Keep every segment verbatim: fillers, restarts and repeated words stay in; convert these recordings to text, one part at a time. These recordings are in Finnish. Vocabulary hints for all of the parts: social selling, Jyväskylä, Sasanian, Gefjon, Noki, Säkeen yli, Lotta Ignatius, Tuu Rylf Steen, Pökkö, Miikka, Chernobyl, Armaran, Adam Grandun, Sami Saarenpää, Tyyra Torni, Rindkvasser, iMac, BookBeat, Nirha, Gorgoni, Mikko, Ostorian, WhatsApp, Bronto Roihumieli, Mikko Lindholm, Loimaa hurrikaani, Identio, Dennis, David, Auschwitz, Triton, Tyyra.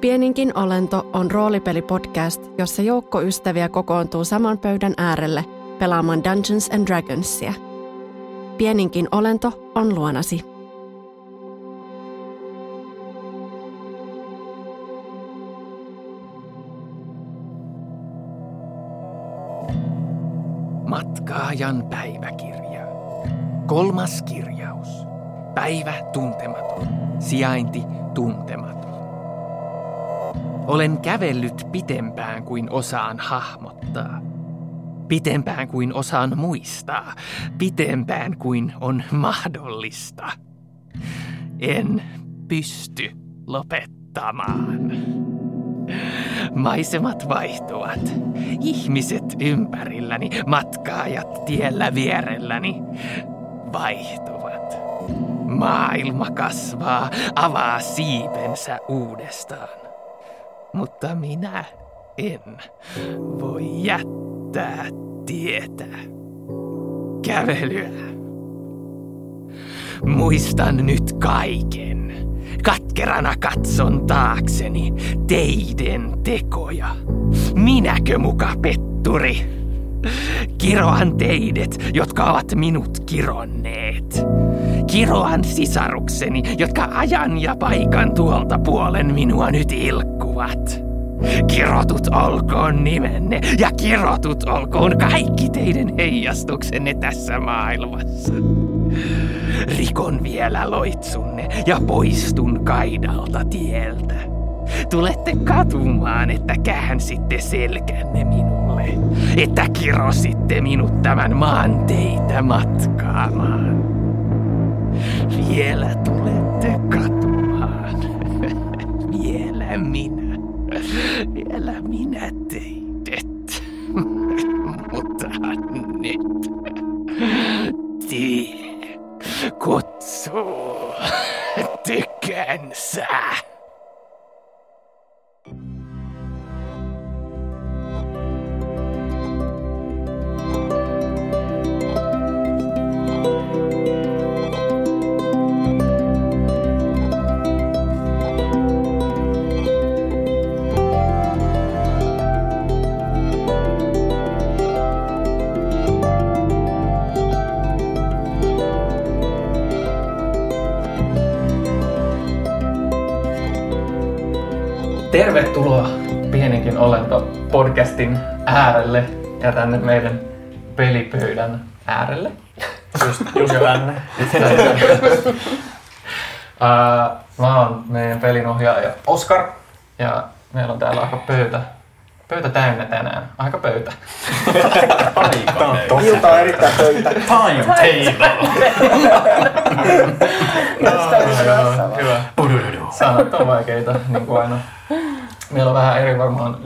Pieninkin olento on roolipelipodcast, jossa joukko ystäviä kokoontuu saman pöydän äärelle pelaamaan Dungeons and Dragonsia. Pieninkin olento on luonasi. Matkaajan päiväkirja. Kolmas kirjaus. Päivä tuntematon. Sijainti tuntematon. Olen kävellyt pitempään kuin osaan hahmottaa. Pitempään kuin osaan muistaa. Pitempään kuin on mahdollista. En pysty lopettamaan. Maisemat vaihtuvat. Ihmiset ympärilläni, matkaajat tiellä vierelläni vaihtuvat. Maailma kasvaa, avaa siipensä uudestaan. Mutta minä en voi jättää tietä. Kävelyä. Muistan nyt kaiken. Katkerana katson taakseni teiden tekoja. Minäkö muka petturi? Kiroan teidet, jotka ovat minut kironneet. Kiroan sisarukseni, jotka ajan ja paikan tuolta puolen minua nyt ilkkuvat. Kirotut olkoon nimenne ja kirotut olkoon kaikki teidän heijastuksenne tässä maailmassa. Rikon vielä loitsunne ja poistun kaidalta tieltä. Tulette katumaan, että käänsitte selkänne minulle. Että kirositte minut tämän maan teitä matkaamaan. Vielä tulette katumaan. Vielä minä. Vielä minä teidet. Mutta nyt. Tie. Kutsuu tykönsä. Tervetuloa Pieninkin olento-podcastin äärelle ja tänne meidän pelipöydän äärelle. Just, just tänne. uh, mä oon meidän pelin ohjaaja Oscar ja meillä on täällä aika pöytä. Pöytä täynnä tänään. Aika pöytä. Aika pöytä. Ilta on erittäin pöytä. Time table. Kyllä. Sanat on vaikeita, niin kuin aina. Meillä on vähän eri varmaan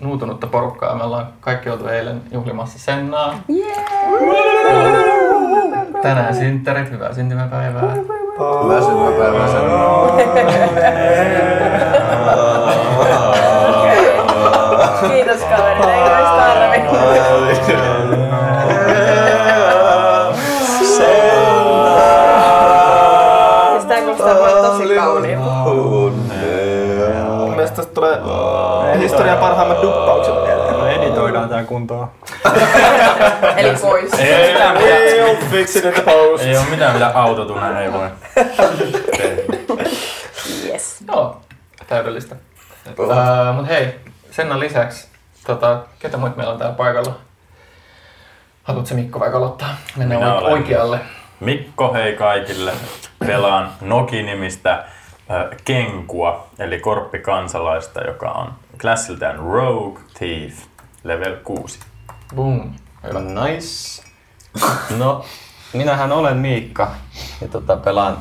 nuutunutta porukkaa. Me ollaan kaikki oltu eilen juhlimassa Sennaa. Tänään synttärit. Hyvää syntymäpäivää. Hyvää syntymäpäivää Sennaa. Kiitos kaveri, ei ois tarvinnut. Sitä kuulostaa vaan tosi kauniilta. Mun mielestä tästä tulee historian parhaimmat duppaukset mieleen. Me editoidaan tää kuntoon. Eli pois. Ei oo fixin it post. Ei oo mitään mitä autotuna ei voi. Yes. Joo, täydellistä. Mut hei. Sennan lisäksi, tota, ketä muut meillä on täällä paikalla? Haluatko se Mikko vaikka aloittaa? Mennään minä oikealle. Olen. Mikko, hei kaikille. Pelaan Noki-nimistä äh, kenkua, eli korppikansalaista, joka on klassiltään Rogue Thief, level kuusi. Boom. Hyvä. Nice. No, minähän olen Miikka ja tota, pelaan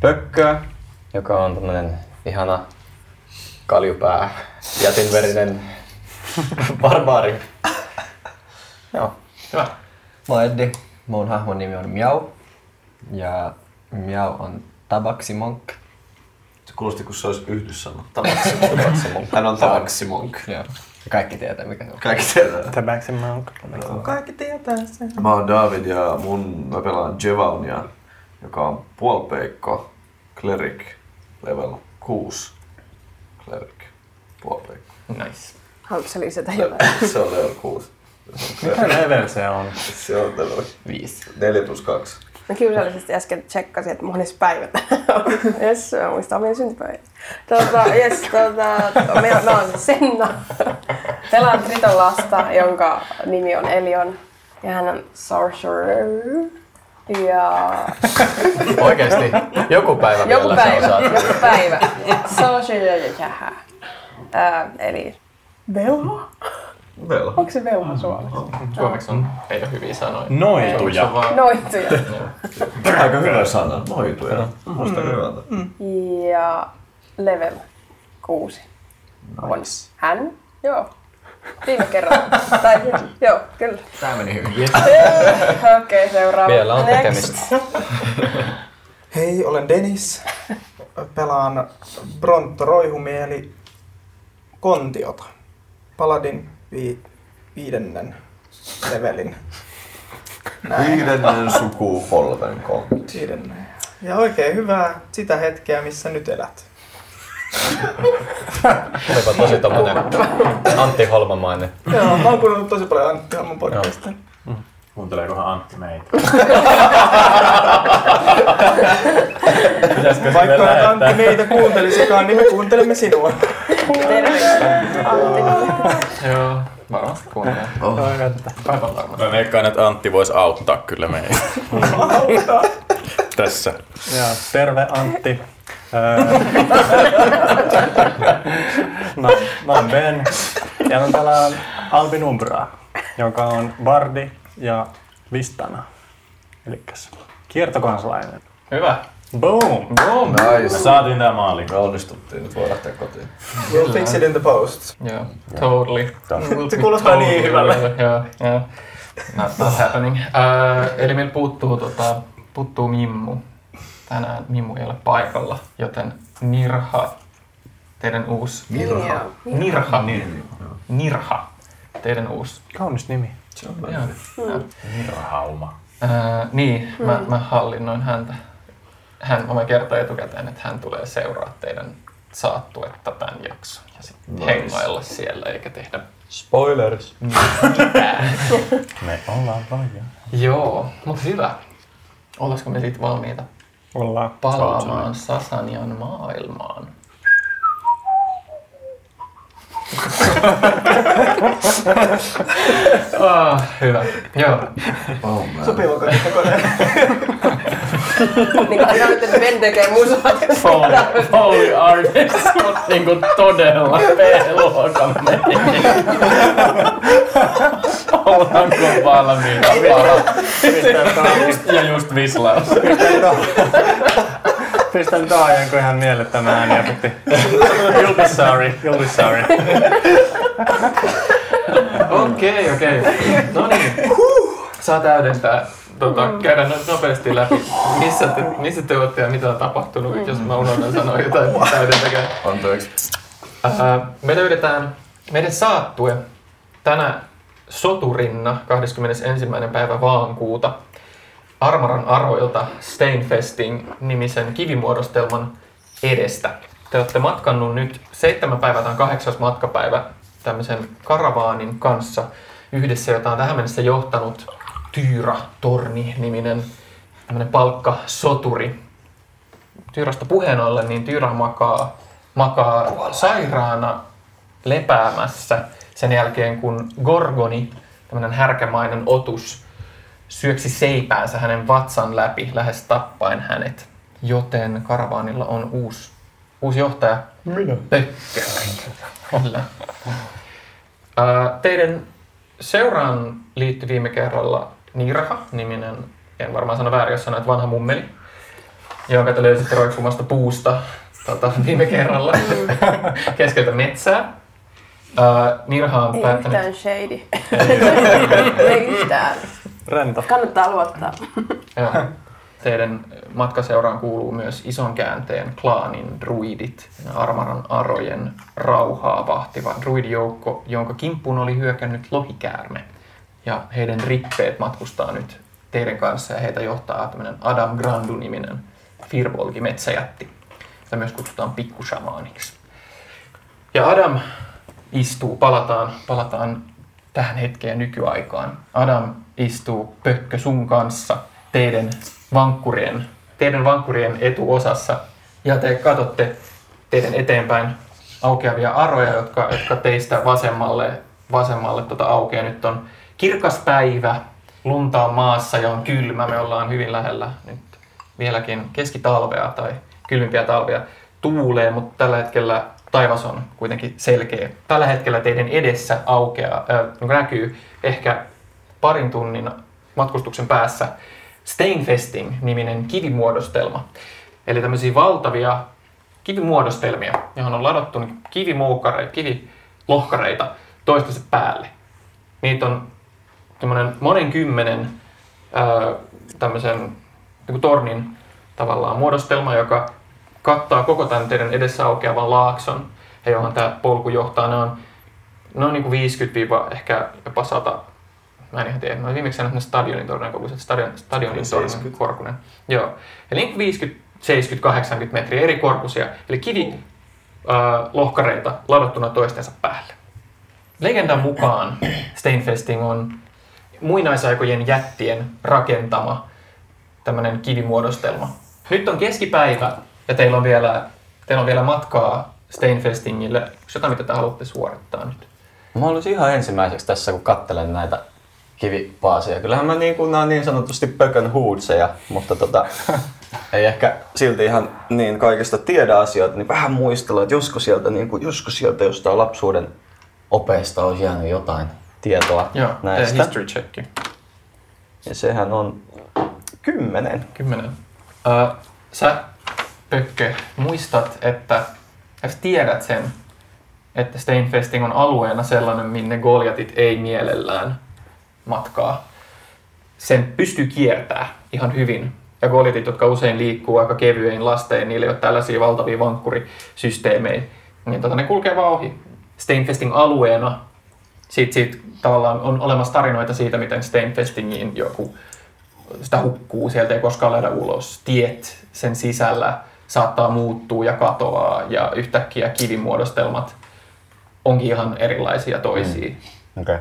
Pökköä, joka on tämmönen ihana kaljupää, jätinverinen barbaari. Joo, hyvä. Mä oon Eddie. Mun hahmon nimi on Miao. Ja Miao on tabaksimonk. Se kuulosti, kun se olisi yhdyssana. Tabaksimonk. Hän on tabaksimonk. Ja kaikki tietää, mikä se on. Kaikki tietää. Tabaksimonk. Kaikki tietää sen. Mä oon David ja mun, mä pelaan Jaevonia, joka on puolpeikko, cleric, level kuusi. Löyk. Puolipeikko. Nice. Haluatko lisätä jotain? Se on level kuusi. Mitä level se on? Se on level viisi. neljä plus kaksi. Mä kiusallisesti äsken tsekkasin, että monessa päivätä on. Jes, mä muistan meidän syntypäivä. Tota, jes, tota, me on Senna. Pelaan Triton lasta, jonka nimi on Elyon. Ja hän on sorcerer. Ja... Oikeesti? Joku päivä joku vielä päivä, se on joku päivä. Sorcerer ja jaha. Äh, eli... Velha? Velha. Onko se velha suomeksi? Suomeksi on, ei ole hyviä sanoja. Noituja. Vaan... Noituja. Aika hyvä sana. Noituja. Musta hyvältä. Ja level kuusi. Nice. Hän? Joo. Viime kerralla. Tai joo, kyllä. Tää meni hyvin. Okei, okay, seuraava. Vielä on tekemistä. Hei, olen Dennis. Pelaan Bronto Roihumieli kontiota. Paladin vi- viidennen levelin. Näin. Viidennen sukupolven konti. Viidennen. Ja oikein hyvää sitä hetkeä, missä nyt elät. Olipa tosi tommonen Antti Holman-mainen. Joo, mä oon kuunnellut tosi paljon Antti Holman podcastin. Kuunteleekohan Antti meitä? Vaikka Antti meitä kuuntelisikaan, niin me kuuntelemme sinua. Joo, varmasti kuunnellaan. Mä veikkaan, että Antti voisi auttaa kyllä meitä. Auttaa? Tässä. Terve Antti. No, mä oon Ben ja mä pelaan Alvin Umbraa, joka on bardi ja listana, elikkäs kiertokansalainen. Hyvä! Boom! Boom! Nice. Saatiin tää maali. Me onnistuttiin, nyt voi lähteä kotiin. We'll fix it in the post. Yeah, totally. Se kuulostaa niin hyvälle. Yeah, yeah. Not happening. Uh, eli meillä puuttuu, tota, puuttuu Mimmu. Tänään Mimmu ei ole paikalla, joten Nirha, teidän uusi... Nirha. Nirha. Nirha. Teidän uusi... Kaunis nimi. Se on mm. Nirhauma. Äh, niin, mm. mä, mä hallinnoin häntä. Hän, mä kertoin etukäteen, että hän tulee seuraa teidän saattuetta tämän jakson. Ja sitten nice. Hengailla siellä eikä tehdä... Spoilers! Me ollaan paljon. Joo, mutta hyvä. Ollaanko me siitä valmiita? Ollaan palaamaan Sasanian maailmaan. Oh, hyvä. Joo. Oh, sopivako niitä koneen? Niin kuin sanoit, että Ben tekee musaa. Holy artist. Niin kuin todella P-luokan meni. Ollaanko valmiina? Ja just vislaus. Pistän taajan, kun ihan mielettömän ääniä pitti. You'll be sorry, you'll be sorry. Okei, okei. No niin. Saa täydentää. Tota, käydään nopeasti läpi. Missä te, missä te olette ja mitä on tapahtunut, jos mä unohdan sanoa jotain täydentäkään. Anteeksi. Uh, me löydetään meidän saattue tänä soturinna kahdeskymmenesensimmäinen päivä vaankuuta. Armaran aroilta Stainfesting-nimisen kivimuodostelman edestä. Te olette matkannut nyt seitsemän päivää tai kahdeksas matkapäivä tämmöisen karavaanin kanssa yhdessä, jota on tähän mennessä johtanut Tyyra-torni-niminen palkkasoturi. Tyyrasta puheen ollen, niin Tyyra makaa, makaa sairaana lepäämässä sen jälkeen, kun Gorgoni, tämmöinen härkämainen otus, syöksi seipäänsä hänen vatsan läpi, lähes tappaen hänet. Joten karavaanilla on uusi, uusi johtaja. Minä. Pökkö. Teidän seuraan liittyi viime kerralla Nirha-niminen, en varmaan sano väärin, jos sanoit vanha mummeli, jonka te löysitte roikkumasta puusta tuota, viime kerralla keskeltä metsää. Uh, Nirha on ei päättänyt... Ei yhtään shady. Ei yhtään. Rento. Kannattaa luottaa. Ja teidän matkaseuraan kuuluu myös ison käänteen klaanin druidit, Armaran arojen rauhaa vahtiva druidijoukko, jonka kimppuun oli hyökännyt lohikäärme. Ja heidän rippeet matkustaa nyt teidän kanssa ja heitä johtaa tämmöinen Adam Grandun-niminen firbolgi-metsäjätti, jota myös kutsutaan pikkusamaaniksi. Ja Adam istuu, palataan, palataan tähän hetkeen nykyaikaan. Adam istuu Pökkö sun kanssa teidän vankkurien, teidän vankkurien etuosassa. Ja te katsotte teidän eteenpäin aukeavia aroja, jotka, jotka teistä vasemmalle, vasemmalle tota aukeaa. Nyt on kirkas päivä, lunta on maassa ja on kylmä. Me ollaan hyvin lähellä nyt vieläkin keskitalvea tai kylmimpiä talvia. Tuulee, mutta tällä hetkellä taivas on kuitenkin selkeä. Tällä hetkellä teidän edessä aukeaa, äh, näkyy ehkä parin tunnin matkustuksen päässä Stainfesting-niminen kivimuodostelma. Eli tämmöisiä valtavia kivimuodostelmia, johon on ladattu kivilohkareita toistensa päälle. Niitä on monen kymmenen äh, tämmöisen niin kuin tornin tavallaan muodostelma, joka kattaa koko tämän teidän edessä aukeavan laakson, ja johon tämä polku johtaa. Ne on, ne on niin viisikymmentä ehkä jopa sata. Mä en ihan tiedä. No, viimeksi näin stadionin tornen kokoiset. Stadion, stadionin tornen korkunen. Joo. Eli viisikymmentä, seitsemänkymmentä, kahdeksankymmentä metriä eri korkuisia. Eli kivilohkareita ladattuna toistensa päälle. Legendan mukaan Stainfesting on muinaisaikojen jättien rakentama tämmöinen kivimuodostelma. Nyt on keskipäivä. Ja teillä on vielä, teillä on vielä matkaa Stainfestingille. Onko jotain, mitä te haluatte suorittaa nyt? Mä olisin ihan ensimmäiseksi tässä, kun katselen näitä kivipaaseja. Kyllähän mä niin, kun nää on niin sanotusti pökön huudseja, mutta tota, ei ehkä silti ihan niin kaikesta tiedä asioita. Niin vähän muistella, että josko sieltä, niin kun, josko sieltä jostain lapsuuden opeista on jäänyt jotain tietoa. Joo, näistä. Joo, history checki. Ja sehän on kymmenen. Kymmenen. Uh, sä... Pökkö, muistat, että, että tiedät sen, että Stainfesting on alueena sellainen, minne Goliatit ei mielellään matkaa. Sen pystyy kiertämään ihan hyvin. Ja Goliatit, jotka usein liikkuu aika kevyein lastein, niillä ei ole tällaisia valtavia vankkurisysteemejä, niin tota, ne kulkee vaan ohi. Stainfesting alueena, siitä, siitä tavallaan on olemassa tarinoita siitä, miten Stainfestingin joku, sitä hukkuu, sieltä ei koskaan löydä ulos. Tiet sen sisällä saattaa muuttua ja katoaa, ja yhtäkkiä kivimuodostelmat onkin ihan erilaisia toisiin. Mm. Okei.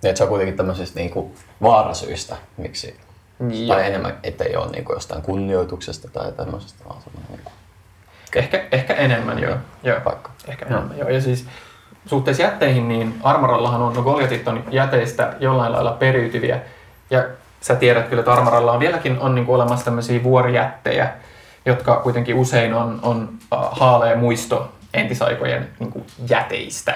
Okay. Se on kuitenkin tämmöisistä niinku vaarasyistä, miksi? Joo. Tai enemmän, ettei ole niinku jostain kunnioituksesta tai tämmöisestä. Vaan niinku... ehkä, ehkä enemmän, joo. joo. Paikka. Ehkä enemmän, no. joo. Ja siis suhteessa jätteihin, niin Armarallahan on, no Goliatit on jäteistä jollain lailla periytyviä. Ja sä tiedät kyllä, että Armaralla on vieläkin on niin kuin olemassa tämmöisiä vuorijättejä, jotka kuitenkin usein on, on haalea muisto entisaikojen niin kuin jäteistä.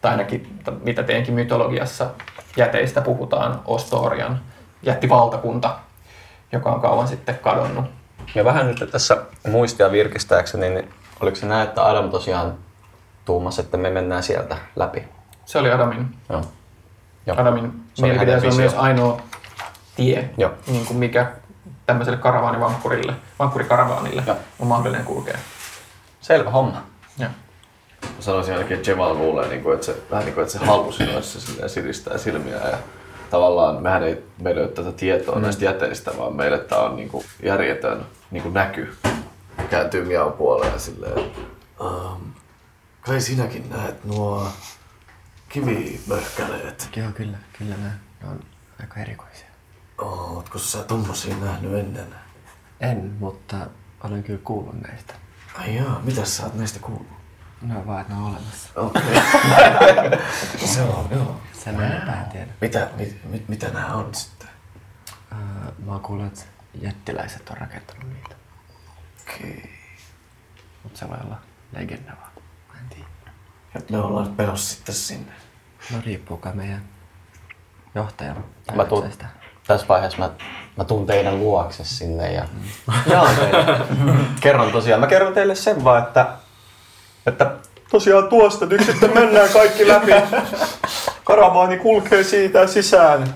Tai ainakin, mitä teidänkin mytologiassa jäteistä puhutaan, Ostorian jättivaltakunta, joka on kauan sitten kadonnut. Ja vähän nyt tässä muistia virkistääkseni, niin oliko se näin, että Adam tosiaan tuumasi, että me mennään sieltä läpi? Se oli Adamin. Joo. Adamin mielipiteensä on visio. Myös ainoa tie, niin kuin mikä tämmöiselle karavaanivankkurille, vankkurikaravaniille on mahdollinen kulkea. Selvä homma. Ja. Sanoisin ainakin, että Jemal luulee, niin että se, vähän niin kuin, että se halusi noissa silistää silmiä. Ja tavallaan mehän ei meillä ole tätä tietoa mm. näistä jäteistä, vaan meille tämä on niin kuin järjetön niin kuin näky. Kääntyy Miaon puoleen ja silleen, ähm, kai sinäkin näet nuo kivimöhkäleet. Joo, kyllä, kyllä näen. Ne on aika erikoisia. Ootko sä tommosia nähnyt ennen? En, mutta olen kyllä kuullut näistä. Ai jaa, mitäs sä oot näistä kuullut? No vaan, että ne on olemassa. Okei. Okay. Se on, joo. Sen mä en vähän tiedä. Mitä, mit, mit, mitä nää on sitten? Öö, mä oon kuullut, että jättiläiset on rakentanut niitä. Okei. Okay. Mut se voi olla legenda vaan. Mä en tiedä. Ja me ollaan pelossa sitten sinne. No riippuukaa meidän johtajan tarvitseista. Tässä vaiheessa mä, mä tuun teidän luokse sinne ja jaan teille. Kerron tosiaan. Mä kerron teille sen vaan, että, että tosiaan tuosta nyt sitten mennään kaikki läpi. Karavaani kulkee siitä sisään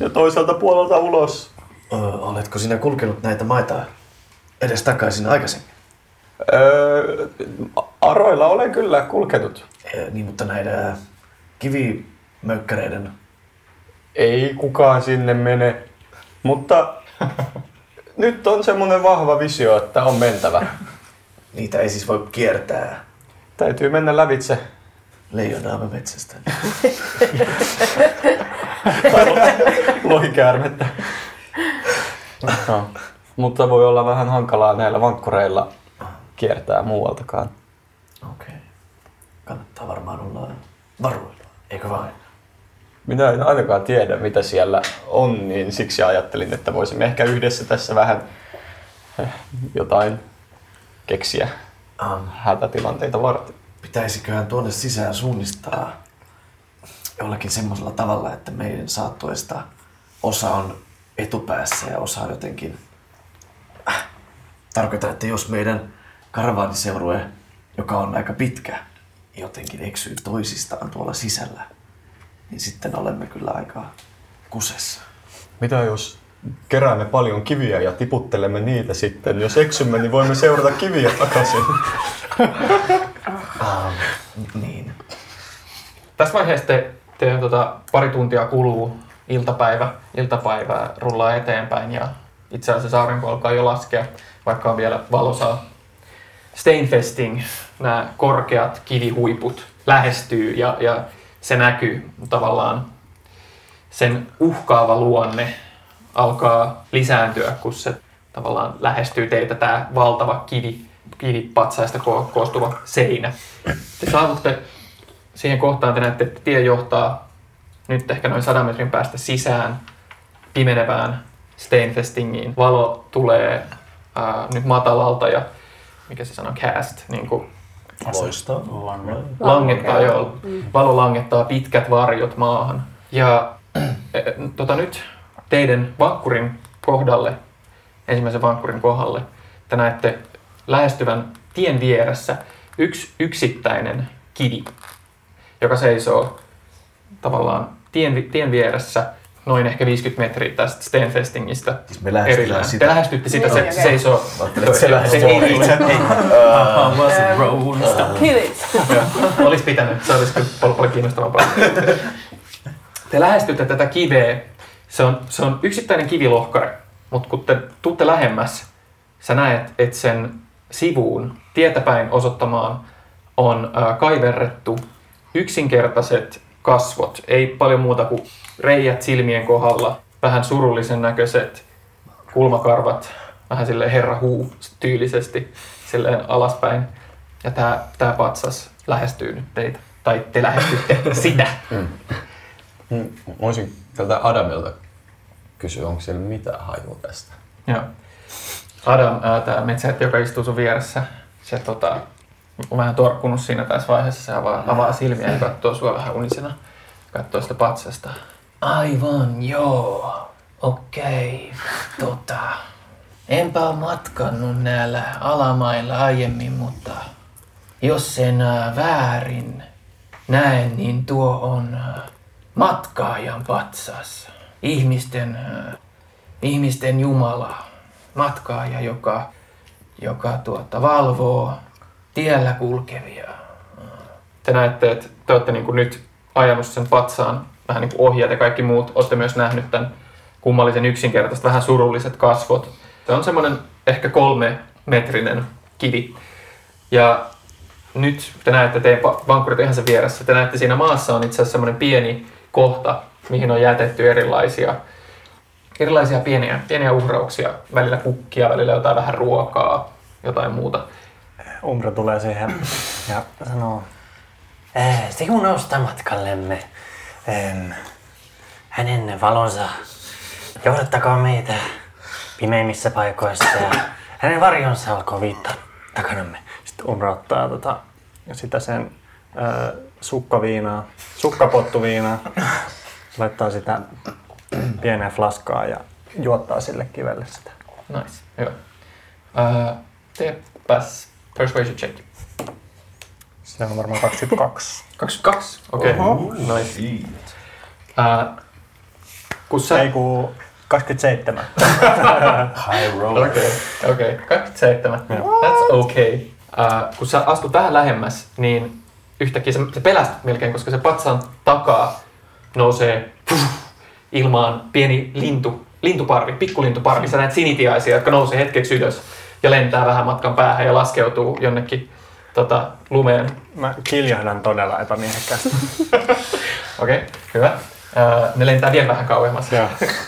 ja toiselta puolelta ulos. Öö, oletko sinä kulkenut näitä maita edes takaisin aikaisemmin? Öö, aroilla olen kyllä kulkenut. Öö, niin, mutta näiden kivimökkäreiden... Ei kukaan sinne mene, mutta nyt on semmoinen vahva visio, että on mentävä. Niitä ei siis voi kiertää. Täytyy mennä lävitse. Leijonaa mä metsästän. Lohikäärmettä. No, mutta voi olla vähän hankalaa näillä vankkureilla kiertää muualtakaan. Okei. Kannattaa varmaan olla varuilla, eikö vain? Minä en ainakaan tiedä, mitä siellä on, niin siksi ajattelin, että voisimme ehkä yhdessä tässä vähän jotain keksiä hätätilanteita varten. Pitäisiköhän tuonne sisään suunnistaa jollakin semmoisella tavalla, että meidän saattuesta osa on etupäässä ja osa jotenkin... Tarkoitan, että jos meidän karavaaniseurue, joka on aika pitkä, jotenkin eksyy toisistaan tuolla sisällä, niin sitten olemme kyllä aika kusessa. Mitä jos keräämme paljon kiviä ja tiputtelemme niitä sitten? Jos eksymme, niin voimme seurata kiviä takaisin. Ah, niin. Tässä vaiheessa te, te, tota, pari tuntia kuluu iltapäivä, iltapäivää rullaa eteenpäin ja itse asiassa aurinko alkaa jo laskea, vaikka on vielä valosaa. Stainfesting, nämä korkeat kivihuiput lähestyy ja, ja se näkyy tavallaan. Sen uhkaava luonne alkaa lisääntyä, kun se tavallaan lähestyy teitä tämä valtava kivi, kivipatsaista ko- koostuva seinä. Te saavutte siihen kohtaan, te näette, että tie johtaa nyt ehkä noin sadan metrin päästä sisään pimenevään Stainfestingiin. Valo tulee ää, nyt matalalta ja mikä se sanoo, cast, niin kuin loistaa, langettaa, langettaa joo, valo langettaa pitkät varjot maahan. Ja e, tota, nyt teidän vankkurin kohdalle, ensimmäisen vankkurin kohdalle, te näette lähestyvän tien vieressä yksi yksittäinen kivi, joka seisoo tavallaan tien, tien vieressä noin ehkä viisikymmentä metriä tästä Stainfestingistä. Siis me lähestytään sitä. Te lähestytte sitä, se seisoo. Se lähestytään itse. Kill it! Olis pitänyt, se olis kyllä paljon kiinnostavampaa. Te lähestytte tätä kiveä. Se on, se on yksittäinen kivilohkari, mutta kun te tuutte lähemmäs, sä näet, että sen sivuun tietäpäin osoittamaan on äh, kaiverrettu yksinkertaiset kasvot. Ei paljon muuta kuin reijät silmien kohdalla, vähän surullisen näköiset kulmakarvat, vähän silleen herra huu tyylisesti silleen alaspäin. Ja tää, tää patsas lähestyy nyt teitä, tai te lähestytte sitä. Mm. Mm. Voisin tältä Adamilta kysyä, onko siellä mitään hajua tästä? Joo. Adam, ää, tää metsähätti, joka istuu sun vieressä, se tota, on vähän torkkunut siinä tässä vaiheessa, se avaa, avaa silmiä ja katsoo sua vähän unisena, katsoo sitä patsasta. Aivan, joo, okei, tota, enpä ole matkannut näillä alamailla aiemmin, mutta jos en ä, väärin näen, niin tuo on ä, matkaajan patsas, ihmisten, ä, ihmisten jumala. Matkaaja, joka, joka tuota, valvoo tiellä kulkevia. Te näette, että te olette niin kuin nyt ajanut sen patsaan vähän niin kuin ohi ja te kaikki muut olette myös nähnyt tämän kummallisen yksinkertaiset, vähän surulliset kasvot. Se on semmoinen ehkä kolmemetrinen kivi. Ja nyt te näette, teidän vankkurit ihan sen vieressä. Te näette, siinä maassa on itse asiassa semmoinen pieni kohta, mihin on jätetty erilaisia Erilaisia pieniä, pieniä uhrauksia, välillä kukkia, välillä jotain vähän ruokaa, jotain muuta. Umbra tulee siihen ja sanoo, siunausta matkallemme, hänen valonsa johdattakaa meitä pimeimmissä paikoissa ja hänen varjonsa alkoi viittaa takanamme. Sitten Umbra ottaa tota, sitä sen äh, sukkaviinaa, sukkapottuviinaa, laittaa sitä pieneen flaskaan ja juottaa sille kivelle sitä. Nice, hyvä. Uh, Teepäs persuasion check. Se on varmaan kaksikymmentäkaksi. kaksikymmentäkaksi? Okei. Okay. Uh-huh. Nice. Uh, kun sä... Ei kun kaksikymmentäseitsemän. High roller. Okei, okay. okay. kaksikymmentäseitsemän. Yeah. That's okay. Uh, kun sä astut vähän lähemmäs, niin yhtäkkiä sä, sä pelästyt melkein, koska se patsan takaa nousee ilmaan pieni lintu, lintuparvi, pikkulintuparvi. Sä näet sinitiaisia, jotka nousee hetkeksi ylös ja lentää vähän matkan päähän ja laskeutuu jonnekin tota, lumeen. Mä kiljahdan todella epämiehekkäästi. Okei, okay, hyvä. Äh, ne lentää vielä vähän kauemmas.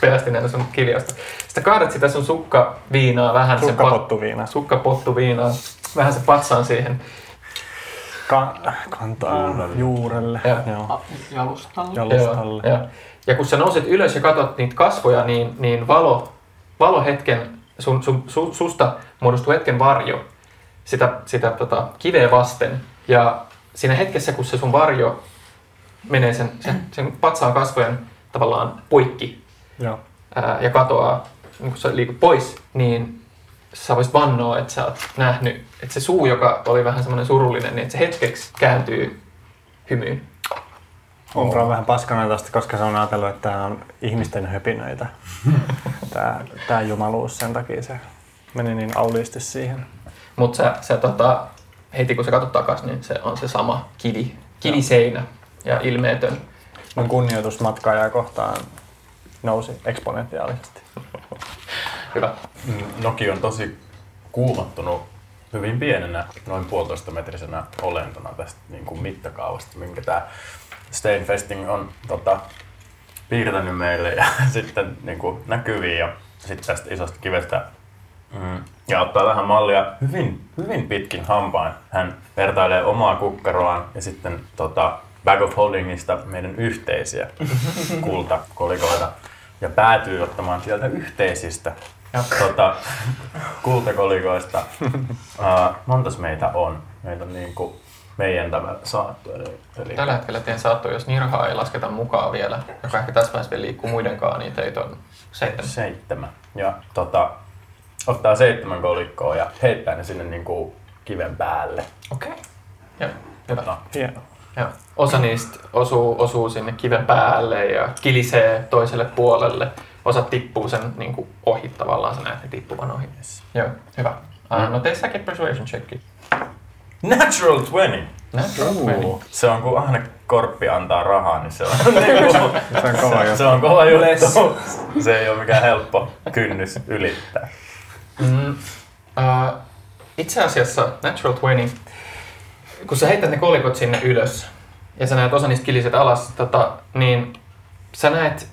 Pelästi näin sun kiljausta. Sitten kaadat sitä sun sukkaviinaa vähän. Sukkapottuviinaa. Pat- sukkapottuviinaa. Vähän se patsaan siihen. Ka- kantaa juurelle. juurelle. Ja. Joo. Jalustalle. Jalustalle. Joo, ja. Ja kun sä nouset ylös ja katot niitä kasvoja, niin, niin valo, valo hetken, sun, sun, su, susta muodostuu hetken varjo sitä, sitä tota, kiveä vasten. Ja siinä hetkessä, kun se sun varjo menee sen, sen, sen patsaan kasvojen tavallaan poikki ja, ää, ja katoaa, kun sä liikut pois, niin sä voisit vannoa, että sä oot nähnyt, että se suu, joka oli vähän semmoinen surullinen, niin että se hetkeksi kääntyy hymyyn. Umbra on vähän paskana tästä, koska se on ajatellut, että tämä on ihmisten höpinöitä. Tää, tää jumaluus, sen takia se meni niin auliisti siihen. Mut sä, sä tota, heti kun sä katsot takas, niin se on se sama kivi, kiviseinä ja ilmeetön. Mun kunnioitus matkaajaa kohtaan nousi eksponentiaalisesti. Hyvä. Noki on tosi kuumattunut hyvin pienenä, noin puolitoista metrisenä olentona tästä niin kuin mittakaavasta, minkä tää Stainfesting on tota, piirtänyt meille ja sitten niinku näkyviin ja sitten tästä isosta kivestä mm, ja ottaa vähän mallia hyvin, hyvin pitkin hampaan. Hän vertailee omaa kukkaroaan ja sitten tota, Bag of Holdingista meidän yhteisiä kultakolikoita ja päätyy ottamaan sieltä yhteisistä tota, kultakolikoista. Uh, montas meitä on? Meitä on niinku meidän tämä saattu. Eli... Tällä hetkellä teidän saattu, jos Nirhaa ei lasketa mukaan vielä, joka ehkä tässä vaiheessa vielä liikkuu muidenkaan, niin teitä on seitsemän. Seitsemän. Ja tota, ottaa seitsemän kolikkoa ja heittää ne sinne niin kuin kiven päälle. Okei. Okay. Joo, hyvä. No. Hienoa. Ja osa niistä osuu, osuu sinne kiven päälle ja kilisee toiselle puolelle. Osa tippuu sen niin kuin ohi tavallaan, sä näet ne tippuvan ohi. Yes. Joo, hyvä. Mm. No tee säkin persuasion checki. Natural twenty. Natural twenty. Se on kun aina korppi antaa rahaa, niin se on, se on kova juttu. Se on kova juttu. Se ei ole mikään helppo kynnys ylittää. Mm, uh, itse asiassa Natural kaksikymmentä, kun sä heität ne kolikot sinne ylös ja sä näet osa niistä kiliset alas, tota, niin sä näet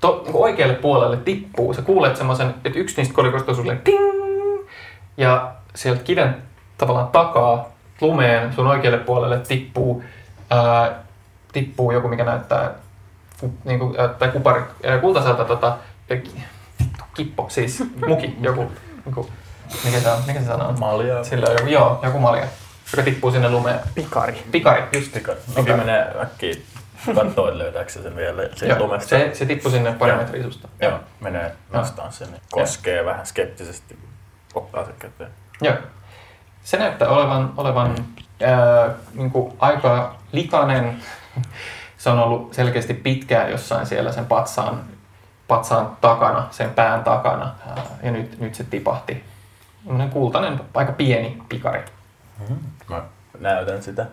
to, oikealle puolelle tippuu. Sä kuulet semmoisen, että yksi niistä kolikosta on sulle ting ja sieltä kiven tavallaan takaa lumeen sun oikealle puolelle tippuu, ää, tippuu joku, mikä näyttää ku, niin kuin, ää, tai kupari, ää, kultaselta tota, kippo, siis muki, joku, joku mikä, se on, mikä se sana on? Malja. Sillä on joku, joo, joku malja, joka tippuu sinne lumeen. Pikari. Pikari, just. Pikari. Okei, menee äkkiä kattoon löytääksä sen vielä siitä lumesta. Se, se tippuu sinne pari metriä susta. Joo, joo. Menee nostaan sen, koskee ja vähän skeptisesti, ottaa sen käteen. Joo. Se näyttää olevan, olevan ää, niin kuin aika likainen. Se on ollut selkeästi pitkään jossain siellä sen patsaan, patsaan takana, sen pään takana. Ää, ja nyt, nyt se tipahti. Kultainen, aika pieni pikari. Mä näytän sitä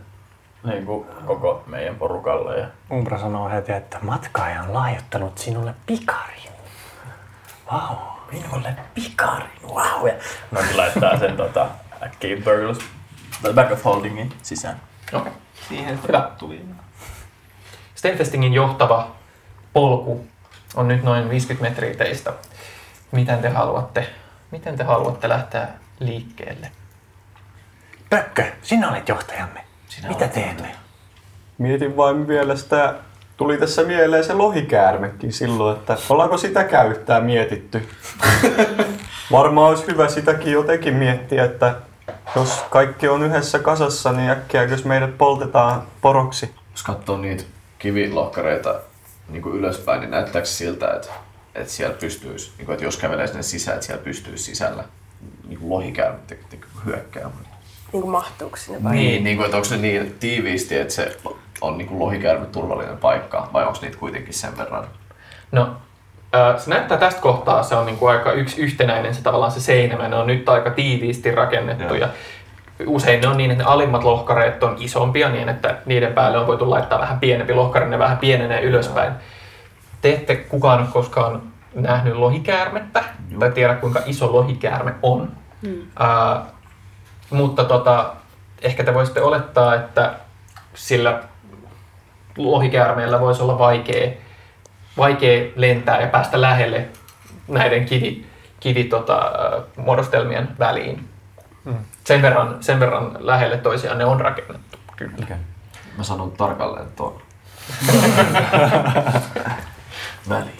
niin kuin koko meidän porukalle. Ja... Umbra sanoo heti, että matkaaja on lahjoittanut sinulle pikarin. Vau, wow, minulle pikarin, vau. Wow. No niin laittaa sen tota... Äkkiä burglus, Back of Holdingin sisään. Okei. Okay. Siihen tuli. Stainfestingin johtava polku on nyt noin viisikymmentä metriä teistä. Miten te haluatte, miten te haluatte lähteä liikkeelle? Pökkö, sinä olet johtajamme. Sinä mitä olet teemme? Johtaja. Mietin vain vielä sitä, tuli tässä mieleen se lohikäärmekin silloin, että ollaanko sitäkään yhtään mietitty. Varmaan olisi hyvä sitäkin jotenkin miettiä, että jos kaikki on yhdessä kasassa, niin äkkiäkös meidät poltetaan poroksi. Jos katsoo niitä kivilohkareita niin ylöspäin, niin näyttääkö siltä, että, että siellä pystyisi, niin kuin, että jos kävelee sinne sisään, että siellä pystyisi sisällä niin lohikäärmettä hyökkäämään. Niin kuin mahtuuko sinne vai? Niin, niin kuin, että onko ne niin tiiviisti, että se on niin lohikäärme turvallinen paikka, vai onko niitä kuitenkin sen verran? No. Se näyttää tästä kohtaa, se on niin kuin aika yksi yhtenäinen se tavallaan se seinä, ne on nyt aika tiiviisti rakennettu ja usein ne on niin, että ne alimmat lohkareet on isompia niin, että niiden päälle on voitu laittaa vähän pienempi lohkari, ne vähän pienenee ylöspäin. Te ette kukaan koskaan nähnyt lohikäärmettä Joo. tai tiedä kuinka iso lohikäärme on, mm. uh, mutta tota, ehkä te voisitte olettaa, että sillä lohikäärmeellä voisi olla vaikea, vaikea lentää ja päästä lähelle näiden kivi, kivi, tota, muodostelmien väliin. Hmm. Sen, verran, sen verran lähelle toisiaan ne on rakennettu. Kyllä. Okay. Mä sanon tarkalleen tuon. Väliin.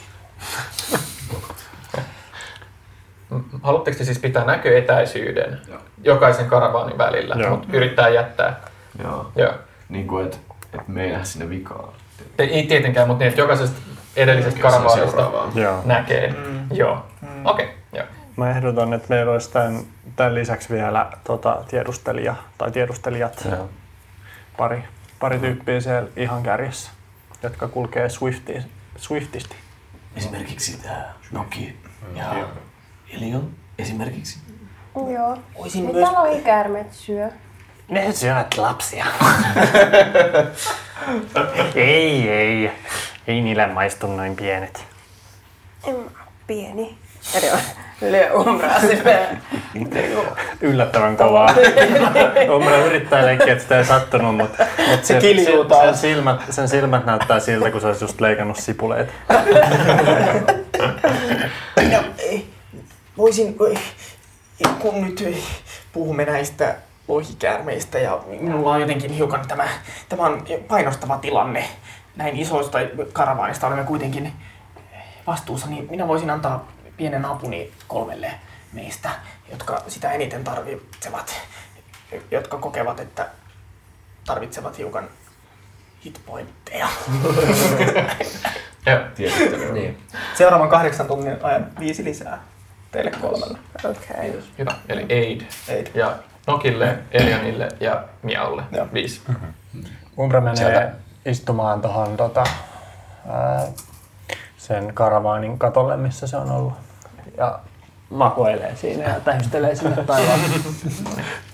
Haluatteko te siis pitää näköetäisyyden Joo. jokaisen karavaanin välillä, Joo. mutta yrittää jättää? Joo. Joo. Niin kuin, että et me ei jää sinne vikaan. Ei tietenkään, mutta niin, että jokaisesta edellisestä karavaanista näkee. Mm. Joo. Mm. Okei. Okay. Joo. Mä ehdotan, että meillä olisi tämän, tämän lisäksi vielä tota, tiedustelija tai tiedustelijat. Joo. Pari, pari tyyppiä siellä ihan kärjessä, jotka kulkee swifti, swiftisti. Esimerkiksi tämä Noki ja Elyon esimerkiksi. Joo. Mitä myös... lohikäärmeet syö? Ne syövät lapsia. ei, ei. Ei niillä maistu noin pienet. En mä pieni. Yle Umbraa syvää. Yllättävän kovaa. Umbra yrittää leikkiä, että sitä ei sattunut, mutta mut se sen, sen, silmät, sen silmät näyttää siltä, kun se olisi just leikannut sipuleita. No, voisin, kun nyt puhumme näistä lohikäärmeistä ja minulla on jotenkin hiukan tämä, tämä on painostava tilanne. Näin isoista karavaanista olemme kuitenkin vastuussa, niin minä voisin antaa pienen apuni kolmelle meistä, jotka sitä eniten tarvitsevat, jotka kokevat, että tarvitsevat hiukan hitpointteja. Joo, tietysti. Niin. Seuraavan kahdeksan tunnin ajan viisi lisää teille kolmelle. Okei. Okay. Hyvä. Eli Aid. Aid. Ja Nokille, Elyonille ja Miaolle. Joo. Viisi. Mm-hmm. Umbra menee Sieltä. istumaan tuohon tota, ää, sen karavaanin katolle, missä se on ollut. Ja makoilee siinä ja tähystelee sinne taivaan.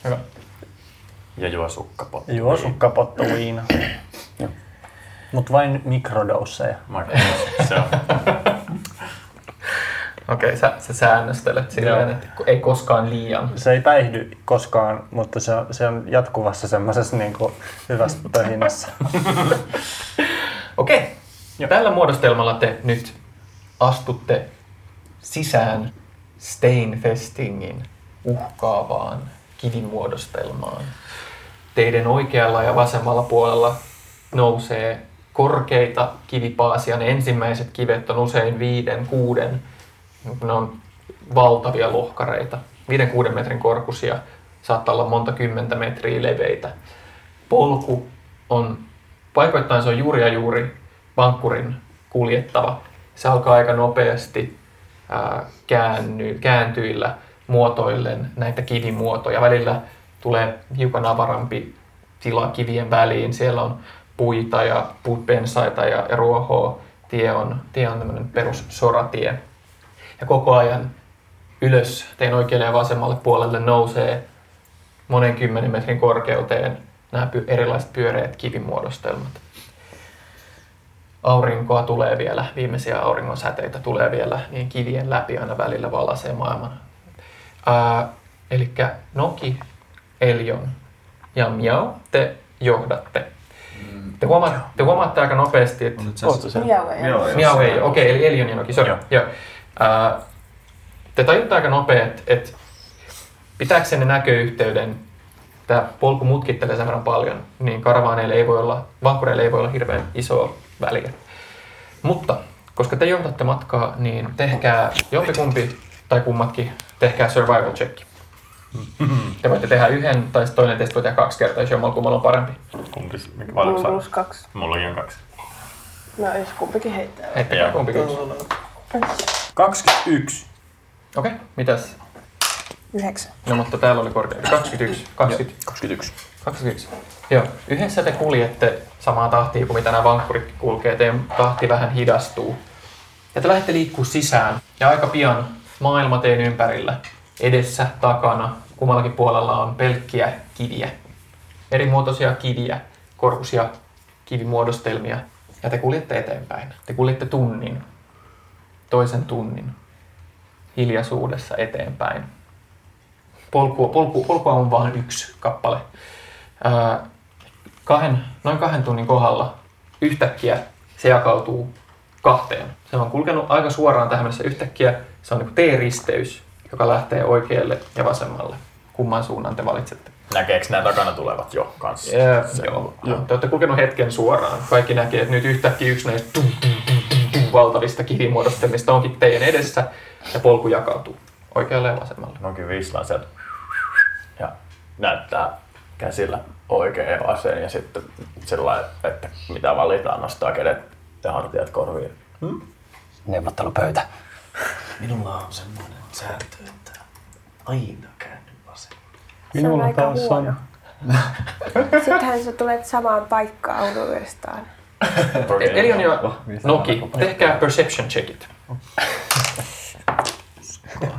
Hyvä. Ja juo sukkapottu. Juo sukkapottu viina. Mut vain mikrodousseja. Se on. Okei, sä, sä säännöstelet silleen, että ei koskaan liian. Se ei päihdy koskaan, mutta se on, se on jatkuvassa semmoisessa niin kuin hyvässä pöhinässä. Okei. Okay. Ja tällä muodostelmalla te nyt astutte sisään Stainfestingin uhkaavaan kivimuodostelmaan. Teidän oikealla ja vasemmalla puolella nousee korkeita kivipaasia. Ne ensimmäiset kivet on usein viiden, kuuden, ne on valtavia lohkareita. Viiden, kuuden metrin korkuisia, saattaa olla monta kymmentä metriä leveitä. Polku on, paikoittain se on juuri ja juuri vankkurin kuljettava. Se alkaa aika nopeasti ää, käänny, kääntyillä muotoillen näitä kivimuotoja. Välillä tulee hiukan avarampi tila kivien väliin. Siellä on puita ja pensaita ja, ja ruohoa. Tie on, tie on tämmöinen perussoratie. Ja koko ajan ylös teidän oikealle ja vasemmalle puolelle nousee monen kymmenen metrin korkeuteen nämä erilaiset pyöreät kivimuodostelmat. Aurinkoa tulee vielä, viimeisiä auringon säteitä tulee vielä, niin kivien läpi aina välillä valaisee maailman. Elikkä Noki, Elyon ja Miao, te johdatte. Mm. Te, huomaatte, te huomaatte aika nopeasti, että... Miao ei ole. Okei, eli Elyon ja Noki, sori. Te tajutte aika nopeasti, että et pitääksenne näköyhteyden, tämä polku mutkittelee sen verran paljon, niin karavaaneille ei voi olla, vankkureille ei voi olla hirveän isoa väliä. Mutta koska te johdatte matkaa, niin tehkää jompikumpi tai kummatkin, tehkää survival check. Te voitte tehdä yhden tai toinen teistä voi tehdä kaksi kertaa, jos jommalkummalla on parempi. Kumpi? Mulla on kaksi. Mullakin on kaksi. No jos kumpikin heittää. Heittäkää kumpikin. kaksikymmentäyksi. Okei, okay, mitäs? yhdeksän. No mutta täällä oli korkeampi. kaksikymmentäyksi. kaksikymmentä. kaksikymmentäyksi. kaksikymmentäyksi. Joo. Yhdessä te kuljette samaa tahtia kuin mitä nämä vankkuritkin kulkee. Teidän tahti vähän hidastuu. Ja te lähdette liikkuu sisään. Ja aika pian maailma teidän ympärillä. Edessä, takana, kummallakin puolella on pelkkiä kiviä. Erimuotoisia kiviä, korkuisia kivimuodostelmia. Ja te kuljette eteenpäin. Te kuljette tunnin. Toisen tunnin. Hiljaisuudessa eteenpäin. Polkua, polku, polkua on vain yksi kappale. ää, kahden, noin kahden tunnin kohdalla yhtäkkiä se jakautuu kahteen. Se on kulkenut aika suoraan tähän mennessä yhtäkkiä. Se on niin kuin T-risteys, joka lähtee oikealle ja vasemmalle. Kumman suunnan te valitsette? Näkeekö nämä takana tulevat jo kanssa? Jee, joo. joo. Te olette kulkenut hetken suoraan. Kaikki näkee, että nyt yhtäkkiä yksi näistä tum, tum, tum, tum, tum, valtavista kivimuodostelmista onkin teidän edessä ja polku jakautuu oikealle ja vasemmalle. Noki vislaan sieltä ja näyttää käsillä oikein aseen ja sitten sellainen, että mitä valitaan, nostaa kädet ja hartiat korviin. Hmm? Neuvottelupöytä. Minulla on semmoinen sääntö, että aina käänny vasen. Minulla on taas huono. Sittenhän sä tulet samaan paikkaan uudestaan. Elyon ja Noki, tehkää perception checkit.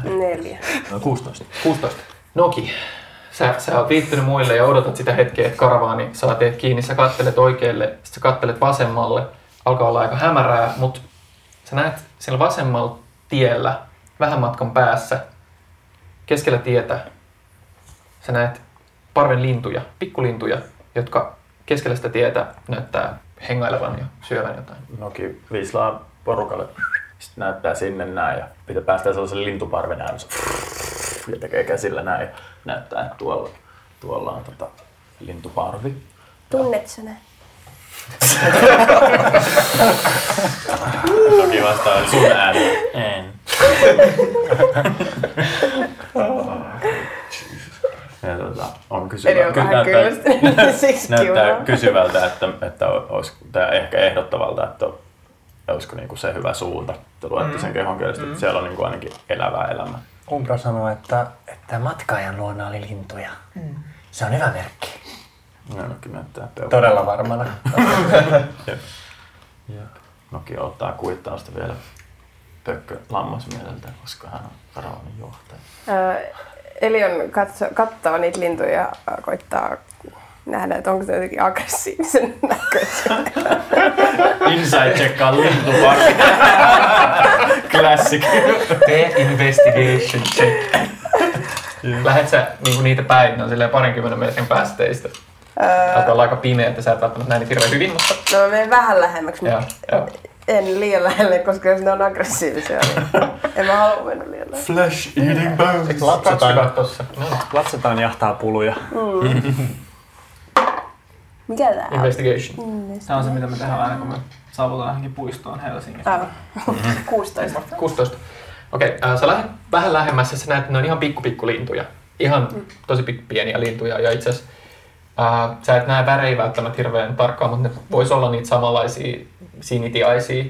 Neljä. No kuusitoista. kuusitoista. Noki, sä, sä oot liittynyt muille ja odotat sitä hetkeä, että karavaani saa teet kiinni. Sä kattelet oikealle, sit sä kattelet vasemmalle. Alkaa olla aika hämärää, mutta sä näet siellä vasemmalla tiellä, vähän matkan päässä, keskellä tietä, sä näet parven lintuja, pikkulintuja, jotka keskellä sitä tietä näyttää hengailevan ja syövän jotain. Noki viislaa porukalle, sitten näyttää sinne näin ja pitää päästä sellaisen lintuparven äänensä ja tekee käsillä näin ja näyttää, että tuolla, tuolla on tota lintuparvi. Tunnet sä näin? Toki vastaan sun ääni. En. Ja tuota, on kysyvä. Näyttää, näyttää kysyvältä, että, että olis, tai ehkä ehdottavalta, että olisiko niinku se hyvä suunta. Te luette sen kehon kielestä, että siellä on niinku ainakin elävää elämää. Umbra sanoo, että, että matkaajan luona oli lintuja. Mm. Se on hyvä merkki. Todella varmana. Jep. Jep. Noki ottaa kuittausta vielä Pökkö lammasmieleltä, koska hän on karavanin johtaja. Öö, Elyon katso, kattoo niitä lintuja ja koittaa nähdä, että onko se jotenkin aggressiivisen näköisiä. Inside checkaa lintuparki. Classic. The investigation check. Lähet sä niinku niitä päin, ne on silleen parinkymmenen metrin päästä teistä. Alkaa olla aika pimeä, että sä et välttämättä näin niin hirveän hyvin, mutta... No mä menen vähän lähemmäksi, ja, ja. En liian lähelle, koska jos ne on aggressiivisia, niin en mä halua mennä liian lähelle. Flesh eating bones! Eikö latsataan, latsataan jahtaa puluja? Mm. Mikä tää on? Investigation. Mm, tää on se, mitä me tehdään aina, kun me saavutaan johonkin puistoon Helsingissä. Aivan. kuusitoista. kuusitoista. Okei, okay, sä lähdet vähän lähemmässä, sä näet, että ne on ihan pikkupikkulintuja. Ihan mm. tosi pieniä lintuja ja itse asiassa... Uh, sä et näe värejä välttämättä hirveän tarkkaan, mutta ne vois olla niitä samanlaisia sinitiaisia,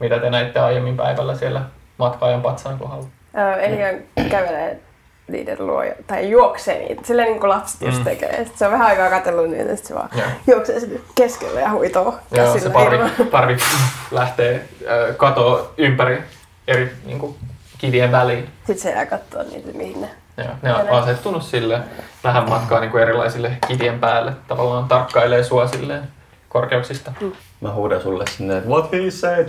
mitä te näitte aiemmin päivällä siellä matka-ajan patsaan kohdalla. Uh, Elyon mm. kävelee niiden luo, tai juoksee niitä, silleen niin kuin lapset mm. just tekee. Sit se on vähän aikaa katsellut niitä, ja sit se vaan yeah. juoksee sinne keskelle ja huitoo käsillä. Joo, se parvi, parvi lähtee äh, katoa ympäri eri niin kuin, kivien väliin. Sitten se jää kattoo niitä, mihin ne... Joo, ne on asettunut sille vähän matkaa niin kuin erilaisille kivien päälle. Tavallaan tarkkailee sua silleen korkeuksista. Mm. Mä huudan sulle sinne, what he said!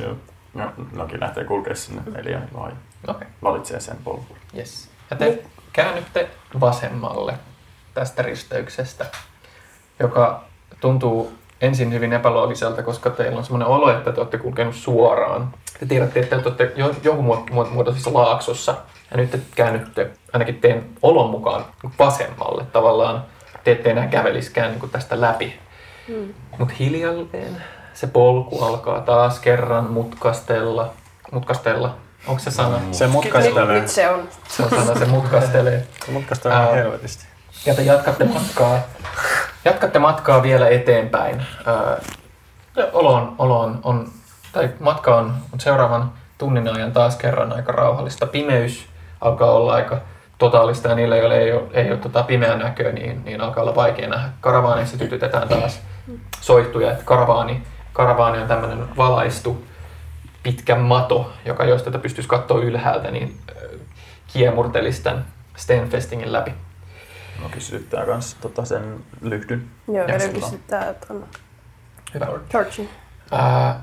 Joo. No, Noki lähtee kulkea sinne Elyon vai okay. Valitsee sen polun. Yes. Ja te mm. käännytte vasemmalle tästä risteyksestä, joka tuntuu ensin hyvin epäloogiselta, koska teillä on semmoinen olo, että te olette kulkenut suoraan. Te tiedätte, että te olette jonkun muotoisessa laaksossa ja nyt te käännytte ainakin teidän olon mukaan vasemmalle. Tavallaan te ette enää käveliskään niin kuin tästä läpi. Mm. Mutta hiljalleen se polku alkaa taas kerran mutkastella. Mutkastella. Onko se sana? Se mutkastelee. Nyt se on. Se on sana, se mutkastelee. Se mutkastelee uh, helvetisti. Ja te jatkatte matkaa. Jatkatte matkaa vielä eteenpäin. Öö, olo on, olo on, on, tai matka on seuraavan tunnin ajan taas kerran aika rauhallista. Pimeys alkaa olla aika totaalista ja niillä, joilla ei ole, ei ole tota pimeä näköä, niin, niin alkaa olla vaikea nähdä. Karavaanissa tytytetään taas soihtuja. Että karavaani, karavaani on tämmöinen valaistu pitkä mato, joka jos tätä pystyisi katsoa ylhäältä, niin öö, kiemurtelisi tämän Stainfestingin läpi. Noki sytyttää kans tota sen lyhdyn. Joo, Noki sytyttää ton torchin. Äh,